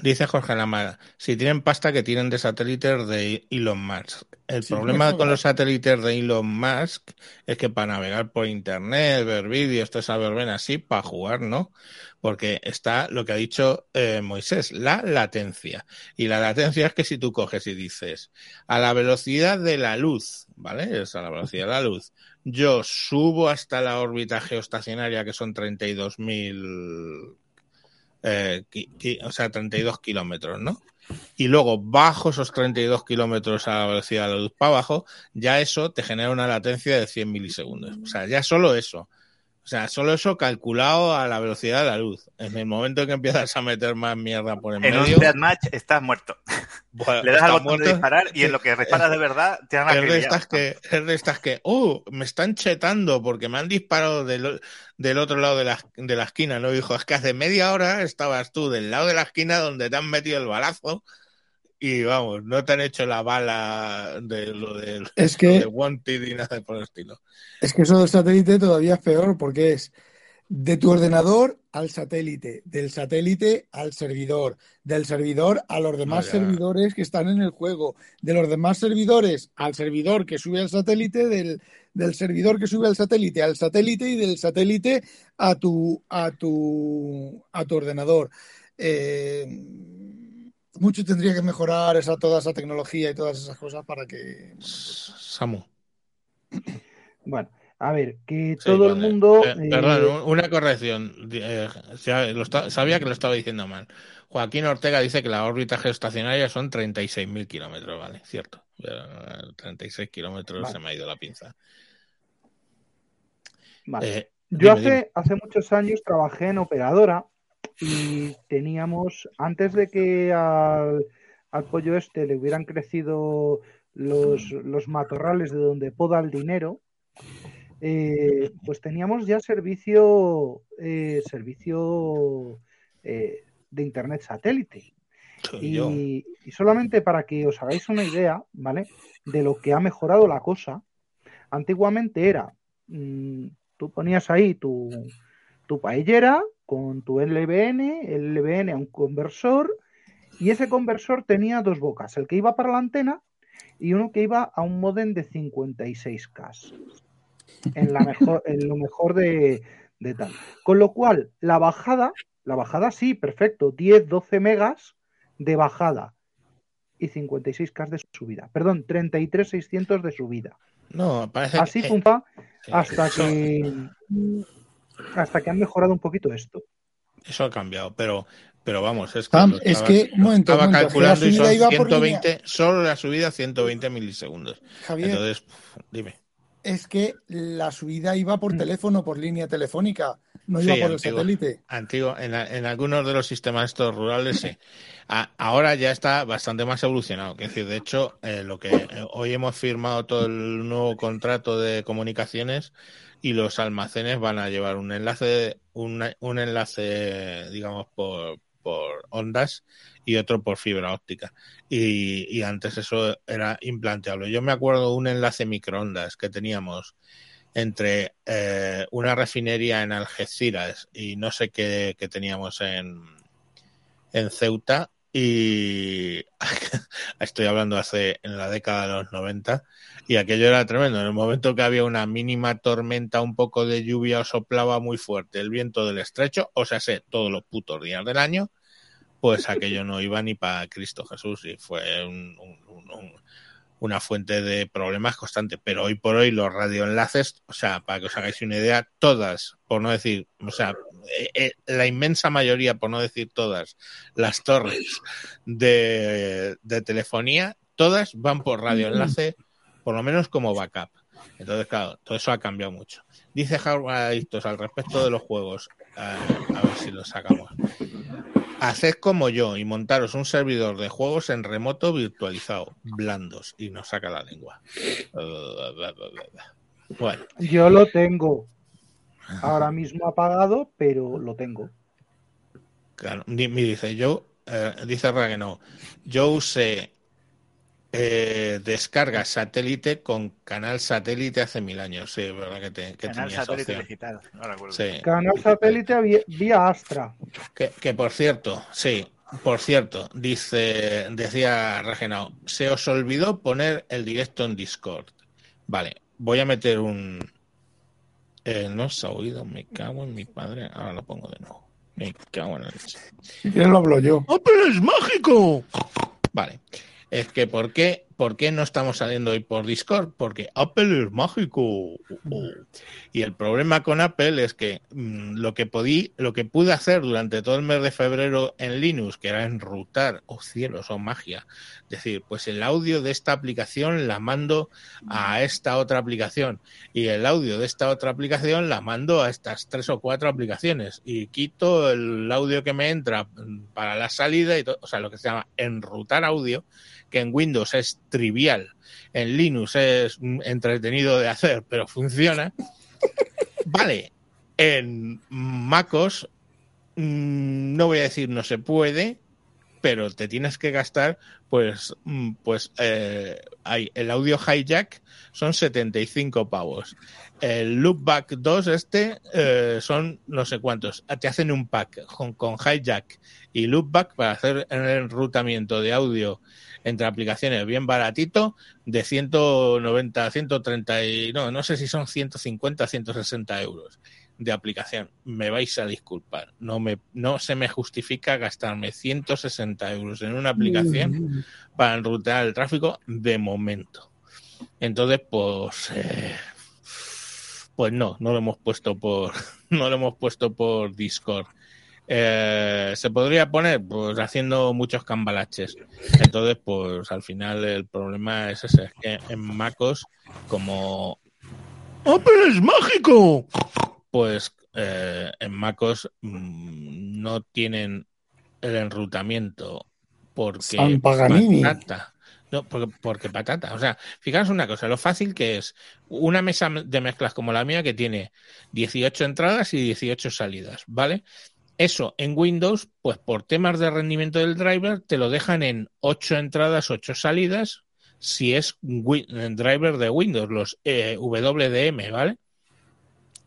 Dice Jorge Lamar, si tienen pasta que tienen de satélites de Elon Musk. El sí, problema no con los satélites de Elon Musk es que para navegar por internet, ver vídeos, toda esa verbena así, para jugar, ¿no? Porque está lo que ha dicho eh, Moisés, la latencia. Y la latencia es que si tú coges y dices, a la velocidad de la luz, ¿vale? Es a la velocidad de la luz. Yo subo hasta la órbita geoestacionaria, que son treinta y dos mil... Eh, qui, qui, o sea, treinta y dos kilómetros, ¿no? Y luego bajo esos treinta y dos kilómetros a la velocidad de la luz para abajo, ya eso te genera una latencia de cien milisegundos. O sea, ya solo eso. O sea, solo eso calculado a la velocidad de la luz. En el momento que empiezas a meter más mierda por el en medio... En un deathmatch estás muerto. Bueno, le das al botón muerto, de disparar y en lo que disparas de verdad te han acribillado. Es de estas que, es de estas que, oh, me están chetando porque me han disparado del, del otro lado de la, de la esquina, ¿no? Hijo, es que hace media hora estabas tú del lado de la esquina donde te han metido el balazo y, vamos, no te han hecho la bala de lo de, es que, lo de Wanted y nada por el estilo. Es que eso del satélite todavía es peor porque es de tu ordenador al satélite, del satélite al servidor, del servidor a los demás Vaya. servidores que están en el juego, de los demás servidores al servidor que sube al satélite, del, del servidor que sube al satélite, al satélite y del satélite a tu a tu a tu ordenador. Eh, mucho tendría que mejorar esa toda esa tecnología y todas esas cosas para que Samu. Bueno. A ver, que todo sí, vale. el mundo... Eh, eh... Perdón, una corrección. Eh, sabía que lo estaba diciendo mal. Joaquín Ortega dice que la órbita geoestacionaria son treinta y seis mil kilómetros, ¿vale? Cierto. treinta y seis kilómetros vale. Se me ha ido la pinza. Vale. Eh, Yo dime, hace, dime. hace muchos años trabajé en operadora y teníamos... Antes de que al, al pollo este le hubieran crecido los, los matorrales de donde poda el dinero... Eh, pues teníamos ya servicio eh, servicio eh, de internet satélite y, y solamente para que os hagáis una idea, ¿vale? De lo que ha mejorado la cosa. Antiguamente era mmm, tú ponías ahí tu, tu paellera con tu L B N, el L B N a un conversor, y ese conversor tenía dos bocas, el que iba para la antena y uno que iba a un módem de cincuenta y seis K. En, la mejor, en lo mejor de, de tal. Con lo cual, la bajada, la bajada sí, perfecto, diez, doce megas de bajada y cincuenta y seis K de subida. Perdón, treinta y tres mil seiscientos de subida. No, parece así que... pumpa, hasta que hasta que han mejorado un poquito esto. Eso ha cambiado, pero pero vamos, es que Sam, estaba, es que, momento, estaba momento, calculando y son ciento veinte, solo la subida ciento veinte milisegundos. Javier, entonces, puf, dime. Es que la subida iba por teléfono, por línea telefónica, no iba sí, por el antiguo, satélite. Antiguo, en, la, en algunos de los sistemas estos rurales sí. A, ahora ya está bastante más evolucionado. Es decir, de hecho, eh, lo que eh, hoy hemos firmado todo el nuevo contrato de comunicaciones y los almacenes van a llevar un enlace, un, un enlace, digamos, por, por ondas y otro por fibra óptica y, y antes eso era implanteable. Yo me acuerdo de un enlace microondas que teníamos entre eh, una refinería en Algeciras y no sé qué que teníamos en, en Ceuta, y estoy hablando hace en la década de los noventa, y aquello era tremendo. En el momento que había una mínima tormenta, un poco de lluvia o soplaba muy fuerte el viento del estrecho, o sea, sé, todos los putos días del año, pues aquello no iba ni para Cristo Jesús, y fue un, un, un, un una fuente de problemas constante. Pero hoy por hoy los radioenlaces, o sea, para que os hagáis una idea, todas, por no decir, o sea, eh, eh, la inmensa mayoría, por no decir todas, las torres de, de telefonía, todas van por radioenlace, por lo menos como backup. Entonces, claro, todo eso ha cambiado mucho. Dice Hardware Adictos al respecto de los juegos, a, a ver si lo sacamos. Haced como yo y montaros un servidor de juegos en remoto virtualizado, blandos, y nos saca la lengua. Bueno. Yo lo tengo. Ahora mismo apagado, pero lo tengo. Claro, me dice yo, eh, dice Rageno, yo usé eh, descarga satélite con canal satélite hace mil años. Sí, verdad que, te, que canal tenía satélite opción. Digital. No recuerdo. Sí. Canal satélite vía, vía Astra. Que, que por cierto, sí, por cierto, dice, decía Regenao, se os olvidó poner el directo en Discord. Vale, voy a meter un. Eh, no se ha oído, me cago en mi padre. Ahora lo pongo de nuevo. Me cago en la leche. Si quieres lo hablo yo. ¡Oh, pero es mágico! Vale. Es que ¿por qué, ¿por qué no estamos saliendo hoy por Discord? Porque Apple es mágico. Y el problema con Apple es que mmm, lo que podí, lo que pude hacer durante todo el mes de febrero en Linux, que era enrutar, oh cielos, oh magia, decir, pues el audio de esta aplicación la mando a esta otra aplicación y el audio de esta otra aplicación la mando a estas tres o cuatro aplicaciones y quito el audio que me entra para la salida y todo, o sea, lo que se llama enrutar audio, que en Windows es trivial, en Linux es entretenido de hacer, pero funciona. Vale, en MacOS mmm, no voy a decir no se puede, pero te tienes que gastar, pues, pues eh, hay, el audio hijack son setenta y cinco pavos. El Loopback dos este eh, son no sé cuántos. Te hacen un pack con, con hijack y Loopback para hacer el enrutamiento de audio entre aplicaciones bien baratito de ciento noventa, ciento treinta y no, no sé si son ciento cincuenta, ciento sesenta euros de aplicación. Me vais a disculpar, no me no se me justifica gastarme ciento sesenta euros en una aplicación para enrutar el tráfico de momento. Entonces, pues eh, pues no, no lo hemos puesto por no lo hemos puesto por Discord. Eh, se podría poner pues haciendo muchos cambalaches. Entonces, pues al final el problema es ese, es que en MacOS como ¡oh, pero es mágico! Pues eh, en MacOS mmm, no tienen el enrutamiento porque San Paganini. Patata. No, porque, porque patata. O sea, fijaros una cosa, lo fácil que es una mesa de mezclas como la mía que tiene dieciocho entradas y dieciocho salidas, ¿vale? Eso en Windows, pues por temas de rendimiento del driver, te lo dejan en ocho entradas, ocho salidas, si es wi- driver de Windows, los eh, W D M, ¿vale?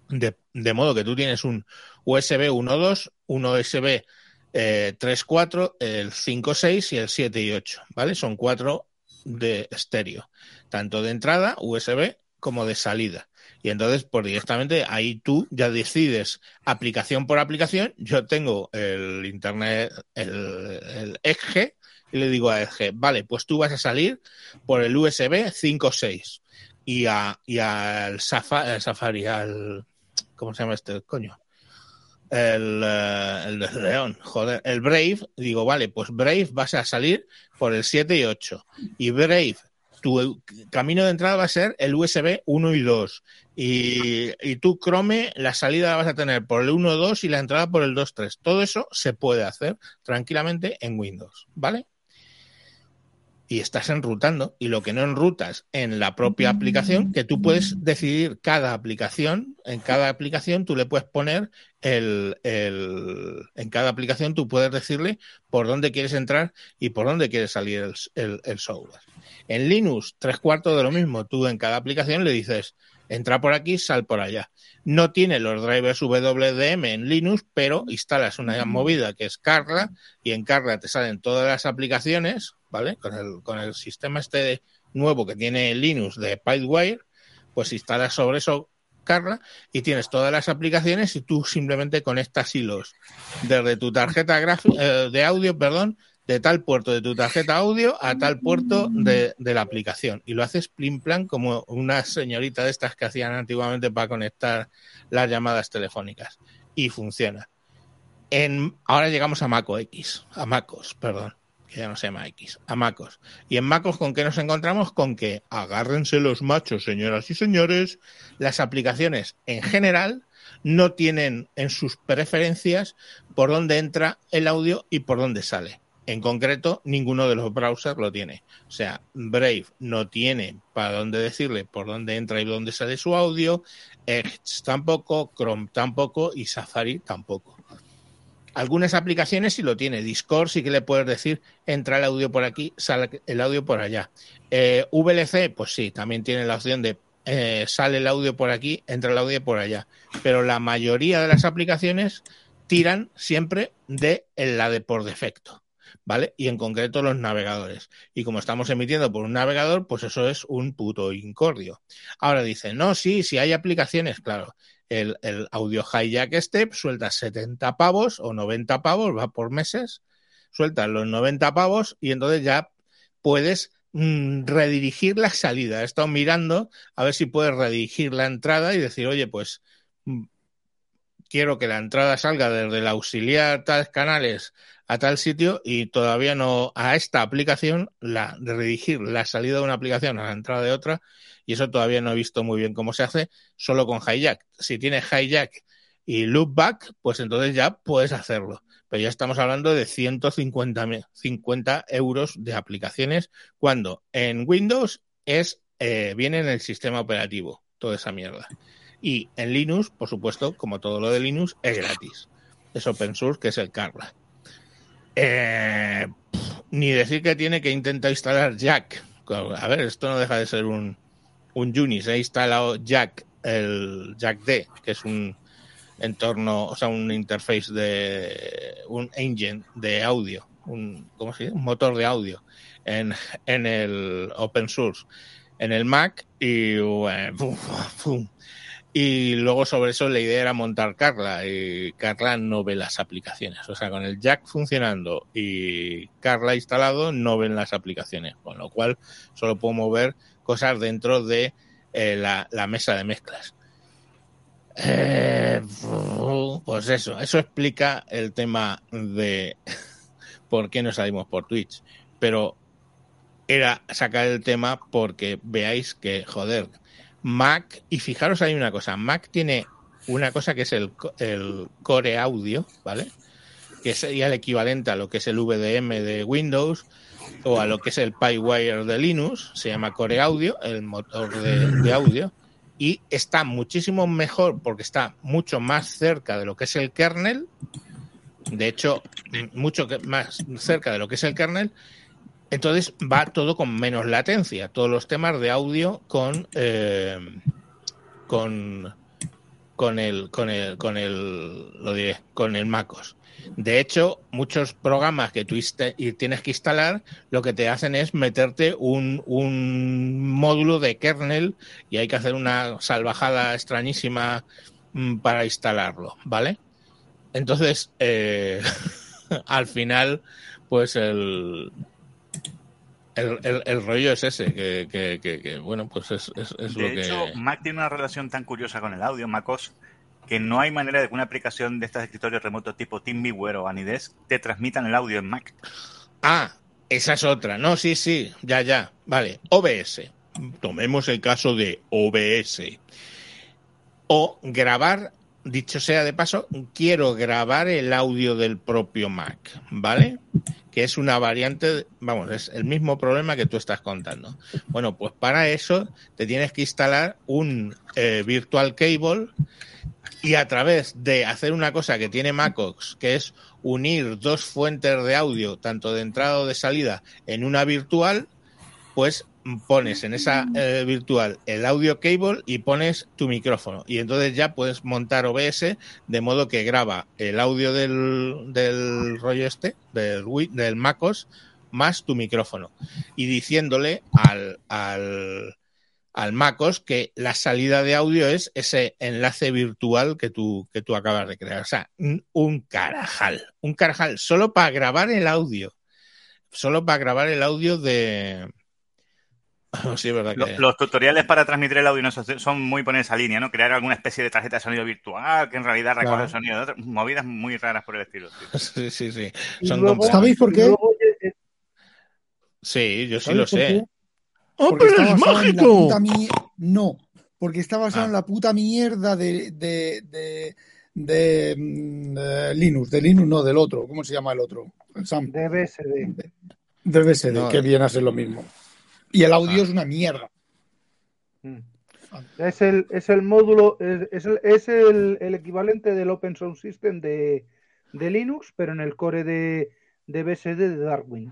De, de modo que tú tienes un U S B uno punto dos, un U S B eh, tres punto cuatro, el cinco punto seis y el siete y ocho, ¿vale? Son cuatro de estéreo, tanto de entrada U S B como de salida. Y entonces, pues directamente ahí tú ya decides aplicación por aplicación. Yo tengo el internet, el, el Edge, y le digo a Edge, vale, pues tú vas a salir por el U S B cinco punto seis y a y al Safari, Safari, al ¿cómo se llama este coño? El, el León, joder, el Brave, digo, vale, pues Brave vas a salir por el siete y ocho y Brave tu camino de entrada va a ser el U S B uno y dos y, y tú Chrome la salida la vas a tener por el uno punto dos y la entrada por el dos punto tres. Todo eso se puede hacer tranquilamente en Windows, ¿vale? Y estás enrutando, y lo que no enrutas en la propia aplicación, que tú puedes decidir cada aplicación, en cada aplicación tú le puedes poner el, el en cada aplicación tú puedes decirle por dónde quieres entrar y por dónde quieres salir el, el, el software. En Linux, tres cuartos de lo mismo, tú en cada aplicación le dices Entra por aquí, sal por allá. No tiene los drivers W D M en Linux, pero instalas una movida que es Carla, y en Carla te salen todas las aplicaciones, ¿vale? Con el, con el sistema este nuevo que tiene Linux de Pipewire, pues instalas sobre eso Carla y tienes todas las aplicaciones, y tú simplemente conectas hilos desde tu tarjeta graf- de audio, perdón, de tal puerto de tu tarjeta audio a tal puerto de, de la aplicación. Y lo haces plin plan como una señorita de estas que hacían antiguamente para conectar las llamadas telefónicas. Y funciona. En, ahora llegamos a macOS, a macOS, perdón, que ya no se llama X, a macOS. Y en macOS, ¿con qué nos encontramos? Con que, agárrense los machos, señoras y señores, las aplicaciones en general no tienen en sus preferencias por dónde entra el audio y por dónde sale. En concreto, ninguno de los browsers lo tiene. O sea, Brave no tiene para dónde decirle por dónde entra y dónde sale su audio, Edge tampoco, Chrome tampoco y Safari tampoco. Algunas aplicaciones sí lo tiene. Discord sí que le puedes decir, entra el audio por aquí, sale el audio por allá. Eh, V L C, pues sí, también tiene la opción de eh, sale el audio por aquí, entra el audio por allá. Pero la mayoría de las aplicaciones tiran siempre de la de por defecto, ¿vale? Y en concreto los navegadores. Y como estamos emitiendo por un navegador, pues eso es un puto incordio. Ahora dicen, no, sí, si hay aplicaciones, claro, el, el audio hijack este suelta setenta pavos o noventa pavos, va por meses, sueltas los noventa pavos y entonces ya puedes mm, redirigir la salida. He estado mirando a ver si puedes redirigir la entrada y decir, oye, pues mm, quiero que la entrada salga desde el auxiliar tales canales a tal sitio, y todavía no a esta aplicación, la de redirigir la salida de una aplicación a la entrada de otra, y eso todavía no he visto muy bien cómo se hace, solo con hijack. Si tienes hijack y loopback, pues entonces ya puedes hacerlo, pero ya estamos hablando de ciento cincuenta euros de aplicaciones, cuando en Windows es eh, viene en el sistema operativo toda esa mierda, y en Linux, por supuesto, como todo lo de Linux, es gratis, es open source, que es el Carla. Eh, ni decir que tiene que intentar instalar Jack. A ver, esto no deja de ser un, un Unix. He instalado Jack, el Jack D, que es un entorno, o sea, un interface de un engine de audio, un, ¿cómo se dice? Un motor de audio en, en el open source, en el Mac, y bueno, pum, pum. Y luego sobre eso la idea era montar Carla, y Carla no ve las aplicaciones. O sea, con el Jack funcionando y Carla instalado, no ven las aplicaciones. Con lo cual, solo puedo mover cosas dentro de eh, la, la mesa de mezclas. Eh, pues eso, eso explica el tema de por qué no salimos por Twitch. Pero era sacar el tema porque veáis que, joder... Mac, y fijaros, hay una cosa, Mac tiene una cosa que es el, el Core Audio, ¿vale? Que sería el equivalente a lo que es el V D M de Windows o a lo que es el Pipewire de Linux, se llama Core Audio, el motor de, de audio, y está muchísimo mejor porque está mucho más cerca de lo que es el kernel, de hecho, mucho más cerca de lo que es el kernel. Entonces va todo con menos latencia, todos los temas de audio con eh, con con el con el con el lo diré, con el macOS. De hecho, muchos programas que tú tienes que instalar, lo que te hacen es meterte un, un módulo de kernel y hay que hacer una salvajada extrañísima para instalarlo, ¿vale? Entonces, eh, al final, pues el El, el, el rollo es ese, que, que, que, que bueno, pues es, es, es lo que... De hecho, Mac tiene una relación tan curiosa con el audio, macOS, que no hay manera de que una aplicación de estos escritorios remotos tipo TeamViewer o Anydesk te transmitan el audio en Mac. Ah, esa es otra. No, sí, sí, ya, ya. Vale, O B S. Tomemos el caso de O B S. O grabar, dicho sea de paso, quiero grabar el audio del propio Mac, ¿vale? Que es una variante, vamos, es el mismo problema que tú estás contando. Bueno, pues para eso te tienes que instalar un eh, virtual cable y a través de hacer una cosa que tiene macOS, que es unir dos fuentes de audio, tanto de entrada o de salida, en una virtual, pues pones en esa eh, virtual el audio cable y pones tu micrófono, y entonces ya puedes montar O B S de modo que graba el audio del, del rollo este, del, del MacOS, más tu micrófono, y diciéndole al, al, al MacOS que la salida de audio es ese enlace virtual que tú, que tú acabas de crear. O sea, un carajal, un carajal, solo para grabar el audio, solo para grabar el audio de... Sí, verdad que... los, los tutoriales para transmitir el audio no son, son muy por esa línea, ¿no? Crear alguna especie de tarjeta de sonido virtual que en realidad recoge claro. el sonido de otras, movidas muy raras por el estilo. Sí, sí, sí. Son luego, ¿sabéis por qué? Sí, yo sí lo sé. ¡Oh, porque pero es mágico! Mi... No, porque está basado ah. en la puta mierda de, de, de, de, de Linux. De Linux no, del otro. ¿Cómo se llama el otro? El Sam. D B S D. D B S D, no, que viene a ser lo mismo. Y el audio ah. es una mierda. Es el, es el módulo, es, es, el, es el, el equivalente del Open Sound System de, de Linux, pero en el core de, de B S D de Darwin.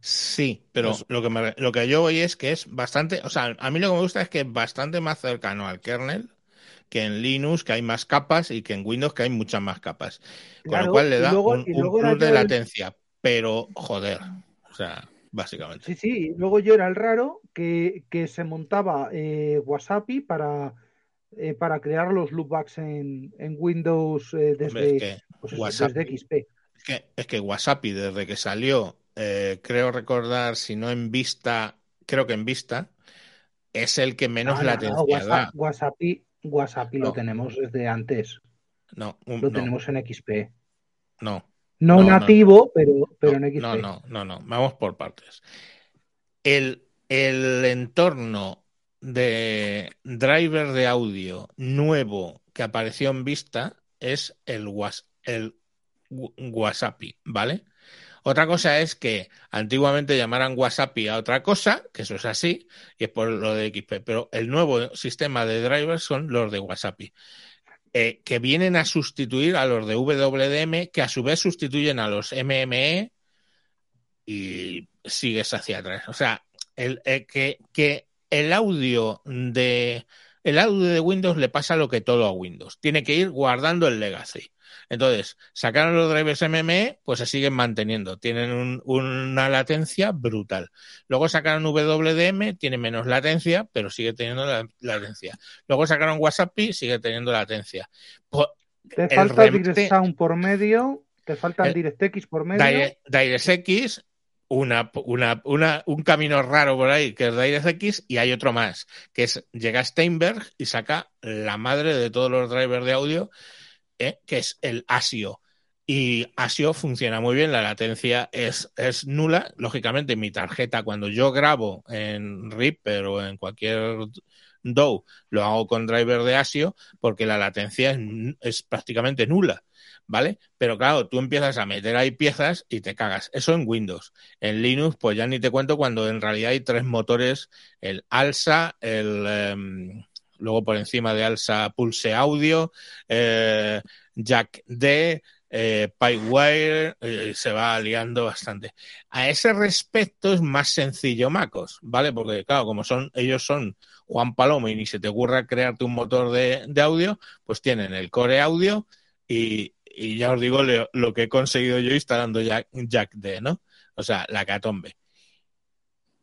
Sí, pero pues, lo que me, lo que yo voy es que es bastante, o sea, a mí lo que me gusta es que es bastante más cercano al kernel que en Linux, que hay más capas, y que en Windows, que hay muchas más capas. Con claro, lo cual le da luego, un, un plus de latencia, el... pero joder, o sea, básicamente. Sí, sí, luego yo era el raro que, que se montaba eh, Wasapi para, eh, para crear los loopbacks en, en Windows eh, desde, Hombre, es que pues eso, Wasapi, desde X P. Es que, es que Wasapi, desde que salió, eh, creo recordar, si no en Vista, creo que en Vista, es el que menos ah, latencia no, Wasapi, da. Wasapi, Wasapi no. lo tenemos desde antes. No, un, lo no. tenemos en X P. No. No, no nativo, no, pero, pero no, en X P. No, no, no, no. Vamos por partes. El, el entorno de driver de audio nuevo que apareció en Vista es el, was, el Wasapi, ¿vale? Otra cosa es que antiguamente llamaran Wasapi a otra cosa, que eso es así, y es por lo de X P, pero el nuevo sistema de drivers son los de Wasapi. Eh, que vienen a sustituir a los de W D M, que a su vez sustituyen a los M M E, y sigues hacia atrás. O sea, el, el, que, que el audio de el audio de Windows le pasa lo que todo a Windows. Tiene que ir guardando el legacy. Entonces, sacaron los drivers M M E, pues se siguen manteniendo. Tienen un, una latencia brutal. Luego sacaron W D M, tiene menos latencia, pero sigue teniendo la, latencia. Luego sacaron Wasapi, sigue teniendo latencia. Pues, te falta remate, Direct Sound por medio, te falta el, DirectX por medio. Dire, DirectX, una, una, una, un camino raro por ahí, que es DirectX, y hay otro más, que es llega Steinberg y saca la madre de todos los drivers de audio, ¿Eh? que es el ASIO, y ASIO funciona muy bien, la latencia es, es nula. Lógicamente, mi tarjeta, cuando yo grabo en Reaper o en cualquier D A W, lo hago con driver de ASIO, porque la latencia es, es prácticamente nula, ¿vale? Pero claro, tú empiezas a meter ahí piezas y te cagas. Eso en Windows. En Linux, pues ya ni te cuento, cuando en realidad hay tres motores, el ALSA, el... Eh, luego por encima de Alsa, Pulse Audio, eh, Jack D, eh, Pipewire, eh, se va liando bastante. A ese respecto es más sencillo MacOS, ¿vale? Porque claro, como son ellos son Juan Palomo y ni se te ocurra crearte un motor de, de audio, pues tienen el core audio y, y ya os digo lo, lo que he conseguido yo instalando Jack, Jack D, ¿no? O sea, la catombe.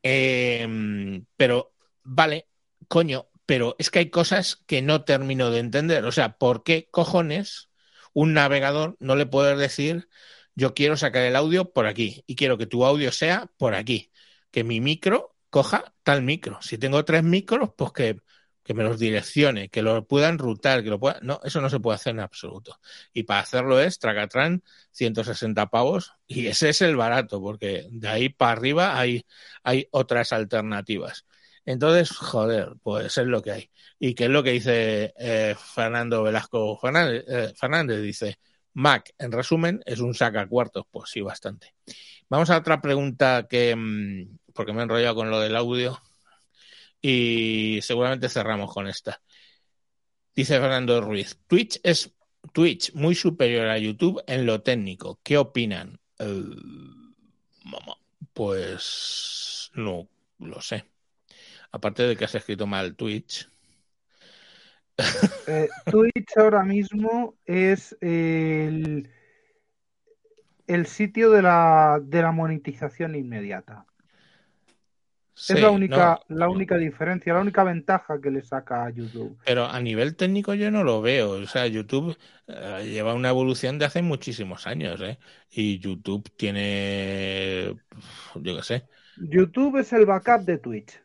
Eh, pero, vale, coño, pero es que hay cosas que no termino de entender. O sea, ¿por qué cojones un navegador no le puedes decir yo quiero sacar el audio por aquí y quiero que tu audio sea por aquí? Que mi micro coja tal micro. Si tengo tres micros, pues que, que me los direccione, que lo puedan rutar, que lo puedan... No, eso no se puede hacer en absoluto. Y para hacerlo es Tracatrán, ciento sesenta pavos, y ese es el barato, porque de ahí para arriba hay, hay otras alternativas. Entonces, joder, pues es lo que hay. Y que es lo que dice eh, Fernando Velasco Fernández, eh, Fernández, dice, Mac, en resumen, es un sacacuartos. Pues sí, bastante. Vamos a otra pregunta que, mmm, porque me he enrollado con lo del audio, y seguramente cerramos con esta. Dice Fernando Ruiz, Twitch es Twitch muy superior a YouTube en lo técnico. ¿Qué opinan? Eh, pues no lo sé. aparte de que has escrito mal Twitch. Eh, Twitch ahora mismo es el, el sitio de la, de la monetización inmediata. Sí, es la única, no, la única diferencia, la única ventaja que le saca a YouTube. Pero a nivel técnico yo no lo veo. O sea, YouTube eh, lleva una evolución de hace muchísimos años, ¿eh? Y YouTube tiene... yo qué sé. YouTube es el backup de Twitch.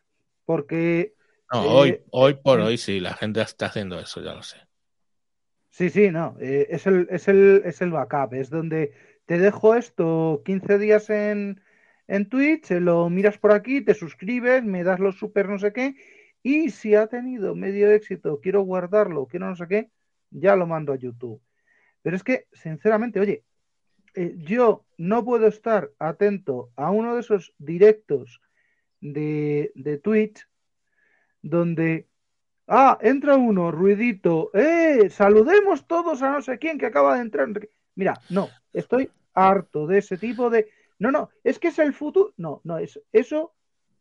Porque... no, eh, hoy, hoy por hoy sí, la gente está haciendo eso, ya lo sé. Sí, sí, no. Eh, es, el, es, el, es el backup. Es donde te dejo esto quince días en... en Twitch, lo miras por aquí, te suscribes, me das los super no sé qué, y si ha tenido medio éxito, quiero guardarlo, quiero no sé qué, ya lo mando a YouTube. Pero es que, sinceramente, oye, eh, yo no puedo estar atento a uno de esos directos de, de Twitch donde, ah, entra uno, ruidito, eh, saludemos todos a no sé quién que acaba de entrar. Mira, no, estoy harto de ese tipo de... no, no, es que es el futuro. No, no, es eso,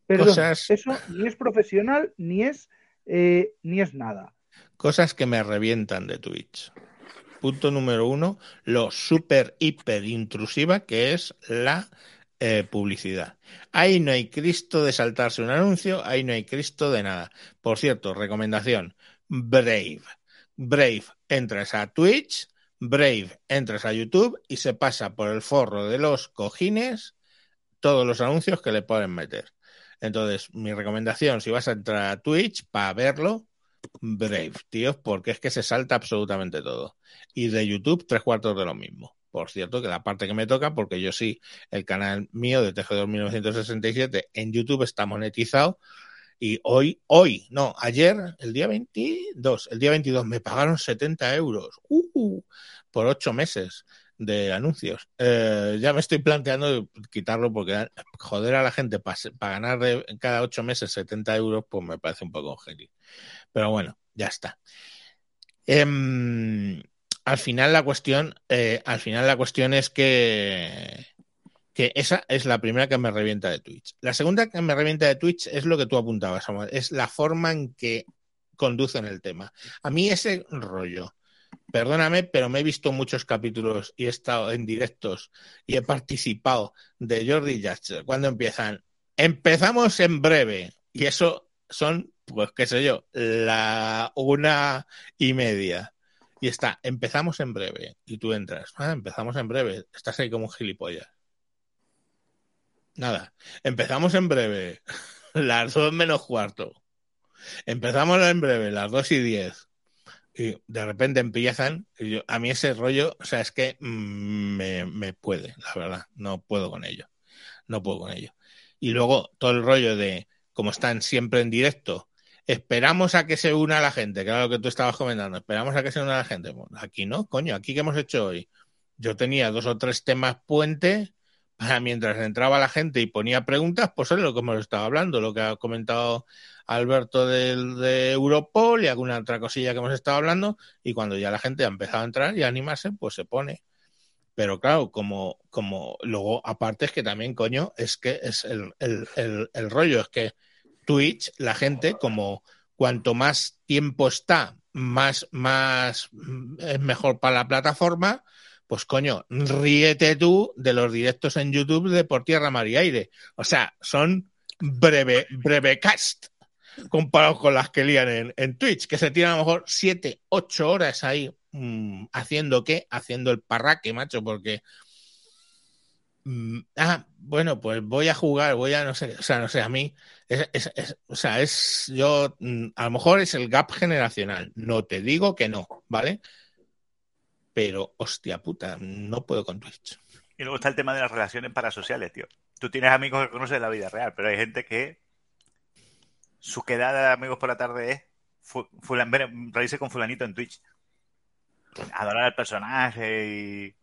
perdón, cosas... eso ni es profesional, ni es eh, ni es nada. Cosas que me revientan de Twitch. Punto número uno, lo súper, hiper intrusiva que es la eh, publicidad. Ahí no hay cristo de saltarse un anuncio, ahí no hay cristo de nada. Por cierto, recomendación, Brave. Brave, entras a Twitch... Brave, entras a YouTube y se pasa por el forro de los cojines todos los anuncios que le pueden meter. Entonces, mi recomendación, si vas a entrar a Twitch para verlo, Brave, tío, porque es que se salta absolutamente todo. Y de YouTube, tres cuartos de lo mismo. Por cierto, que la parte que me toca, porque yo sí, el canal mío de Tejedor mil novecientos sesenta y siete en YouTube está monetizado. Y hoy, hoy, no, ayer, el día veintidós, el día veintidós me pagaron setenta euros uh, por ocho meses de anuncios. Eh, ya me estoy planteando quitarlo porque joder a la gente para pa ganar de, cada ocho meses setenta euros, pues me parece un poco genial. Pero bueno, ya está. Eh, al final la cuestión, eh, al final la cuestión es que... que esa es la primera que me revienta de Twitch. La segunda que me revienta de Twitch es lo que tú apuntabas, Samuel, es la forma en que conducen el tema. A mí ese rollo, perdóname, pero me he visto muchos capítulos y he estado en directos y he participado de Jordi Yachter cuando empiezan, empezamos en breve, y eso son, pues qué sé yo, la una y media. Y está, empezamos en breve, y tú entras, ah, empezamos en breve, estás ahí como un gilipollas. Nada, empezamos en breve, las dos menos cuarto. Empezamos en breve, las dos y diez. Y de repente empiezan. Y yo, a mí ese rollo, o sea, es que me, me puede, la verdad. No puedo con ello. No puedo con ello. Y luego todo el rollo de, como están siempre en directo, esperamos a que se una la gente, que era lo que tú estabas comentando. Esperamos a que se una la gente. Bueno, aquí no, coño, aquí que hemos hecho hoy. Yo tenía dos o tres temas puente. Mientras entraba la gente y ponía preguntas, pues es lo que hemos estado hablando, lo que ha comentado Alberto de, de Europol y alguna otra cosilla que hemos estado hablando, y cuando ya la gente ha empezado a entrar y a animarse, pues se pone. Pero claro, como, como luego aparte es que también, coño, es que es el, el, el, el rollo, es que Twitch, la gente, como cuanto más tiempo está, más, más es mejor para la plataforma. Pues coño, ríete tú de los directos en YouTube de Por Tierra, Mar y Aire. O sea, son breve, breve cast comparados con las que lían en, en Twitch, que se tiran a lo mejor siete, ocho horas ahí mmm, haciendo qué, haciendo el parraque, macho, porque mmm, ah, bueno, pues voy a jugar, voy a no sé, o sea, no sé, a mí es, es, es, o sea, es yo mmm, a lo mejor es el gap generacional, no te digo que no, ¿vale? Pero, hostia puta, no puedo con Twitch. Y luego está el tema de las relaciones parasociales, tío. Tú tienes amigos que conoces de la vida real, pero hay gente que su quedada de amigos por la tarde es fulan, reírse con fulanito en Twitch. Adorar al personaje y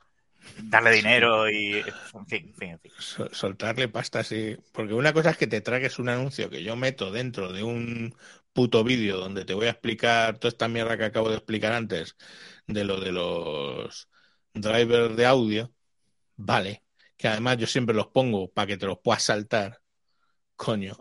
darle dinero y... en fin, en fin, en fin. Sol- soltarle pasta, sí. Porque una cosa es que te tragues un anuncio que yo meto dentro de un... puto vídeo donde te voy a explicar toda esta mierda que acabo de explicar antes de lo de los drivers de audio, vale, que además yo siempre los pongo para que te los puedas saltar, coño,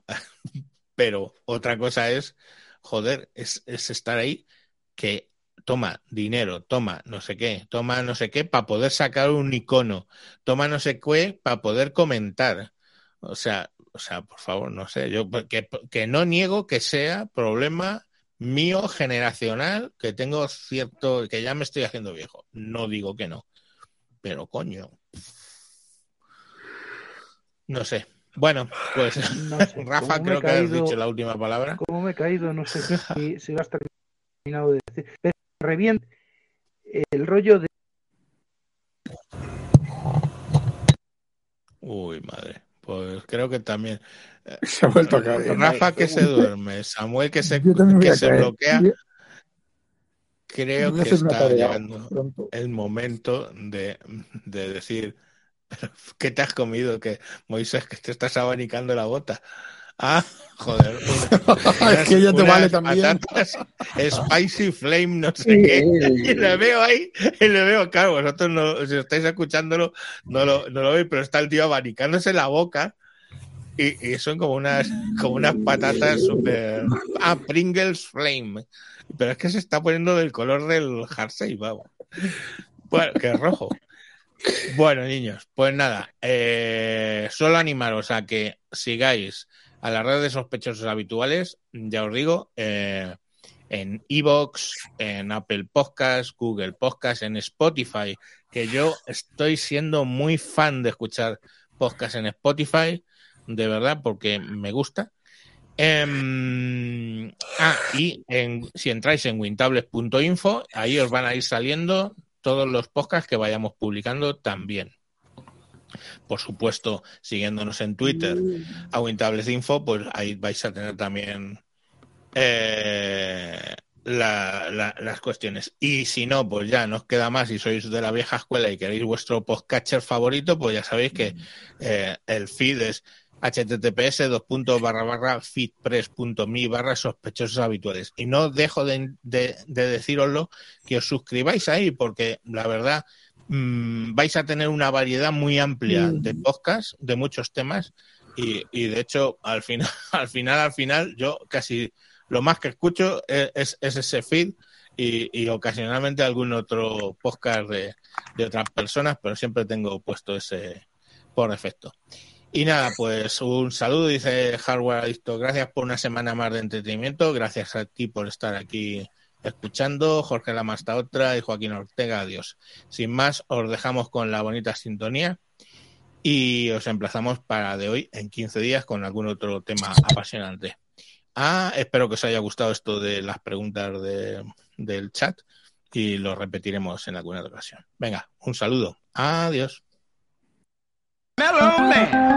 Pero otra cosa es, joder, es, es estar ahí que toma dinero, toma no sé qué, toma no sé qué para poder sacar un icono, toma no sé qué para poder comentar. O sea, o sea, por favor, no sé, yo que, que no niego que sea problema mío generacional, que tengo cierto, que ya me estoy haciendo viejo, no digo que no, pero coño, no sé. Bueno, pues no sé. Rafa, creo que has dicho la última palabra. ¿Cómo me he caído? No sé si, si lo has terminado de decir. Pero revienta el rollo de... Uy, madre. Pues creo que también. Se ha vuelto a caer. Rafa que se duerme, Samuel que se, que se bloquea. Creo que está llegando pronto el momento de, de decir, ¿qué te has comido? Que Moisés, que te estás abanicando la bota. Ah, joder. Unas, es que ya te vale también. Patatas, spicy flame, no sé sí, qué. Y le veo ahí, y le veo, claro, vosotros no, si estáis escuchándolo, no lo, no lo veis, pero está el tío abanicándose la boca. Y, y son como unas, como unas patatas súper... Ah, Pringles flame. Pero es que se está poniendo del color del jersey, vamos. Bueno, que es rojo. Bueno, niños, pues nada, eh, solo animaros a que sigáis a las redes de sospechosos habituales, ya os digo, eh, en iVoox, en Apple Podcasts, Google Podcasts, en Spotify, que yo estoy siendo muy fan de escuchar podcasts en Spotify, de verdad, porque me gusta. Eh, ah, y en, si entráis en wintables punto info, ahí os van a ir saliendo todos los podcasts que vayamos publicando también. Por supuesto, siguiéndonos en Twitter a WintablesInfo, pues ahí vais a tener también eh, la, la, las cuestiones. Y si no, pues ya no os queda más. Si sois de la vieja escuela y queréis vuestro podcatcher favorito, pues ya sabéis que eh, el feed es https dos puntos barra barra feedpress punto me barra sospechosos habituales, y no dejo de, de, de deciroslo, que os suscribáis ahí, porque la verdad mmm, vais a tener una variedad muy amplia de podcasts, de muchos temas, y, y de hecho al final, al final, al final yo casi lo más que escucho es, es, es ese feed y, y ocasionalmente algún otro podcast de, de otras personas, pero siempre tengo puesto ese por defecto. Y nada, pues un saludo, dice Hardware Adicto. Gracias por una semana más de entretenimiento. Gracias a ti por estar aquí escuchando. Jorge Lama hasta otra y Joaquín Ortega, adiós. Sin más, os dejamos con la bonita sintonía y os emplazamos para de hoy en quince días con algún otro tema apasionante. Ah, espero que os haya gustado esto de las preguntas de, del chat, y lo repetiremos en alguna otra ocasión. Venga, un saludo. Adiós. Mellow Man.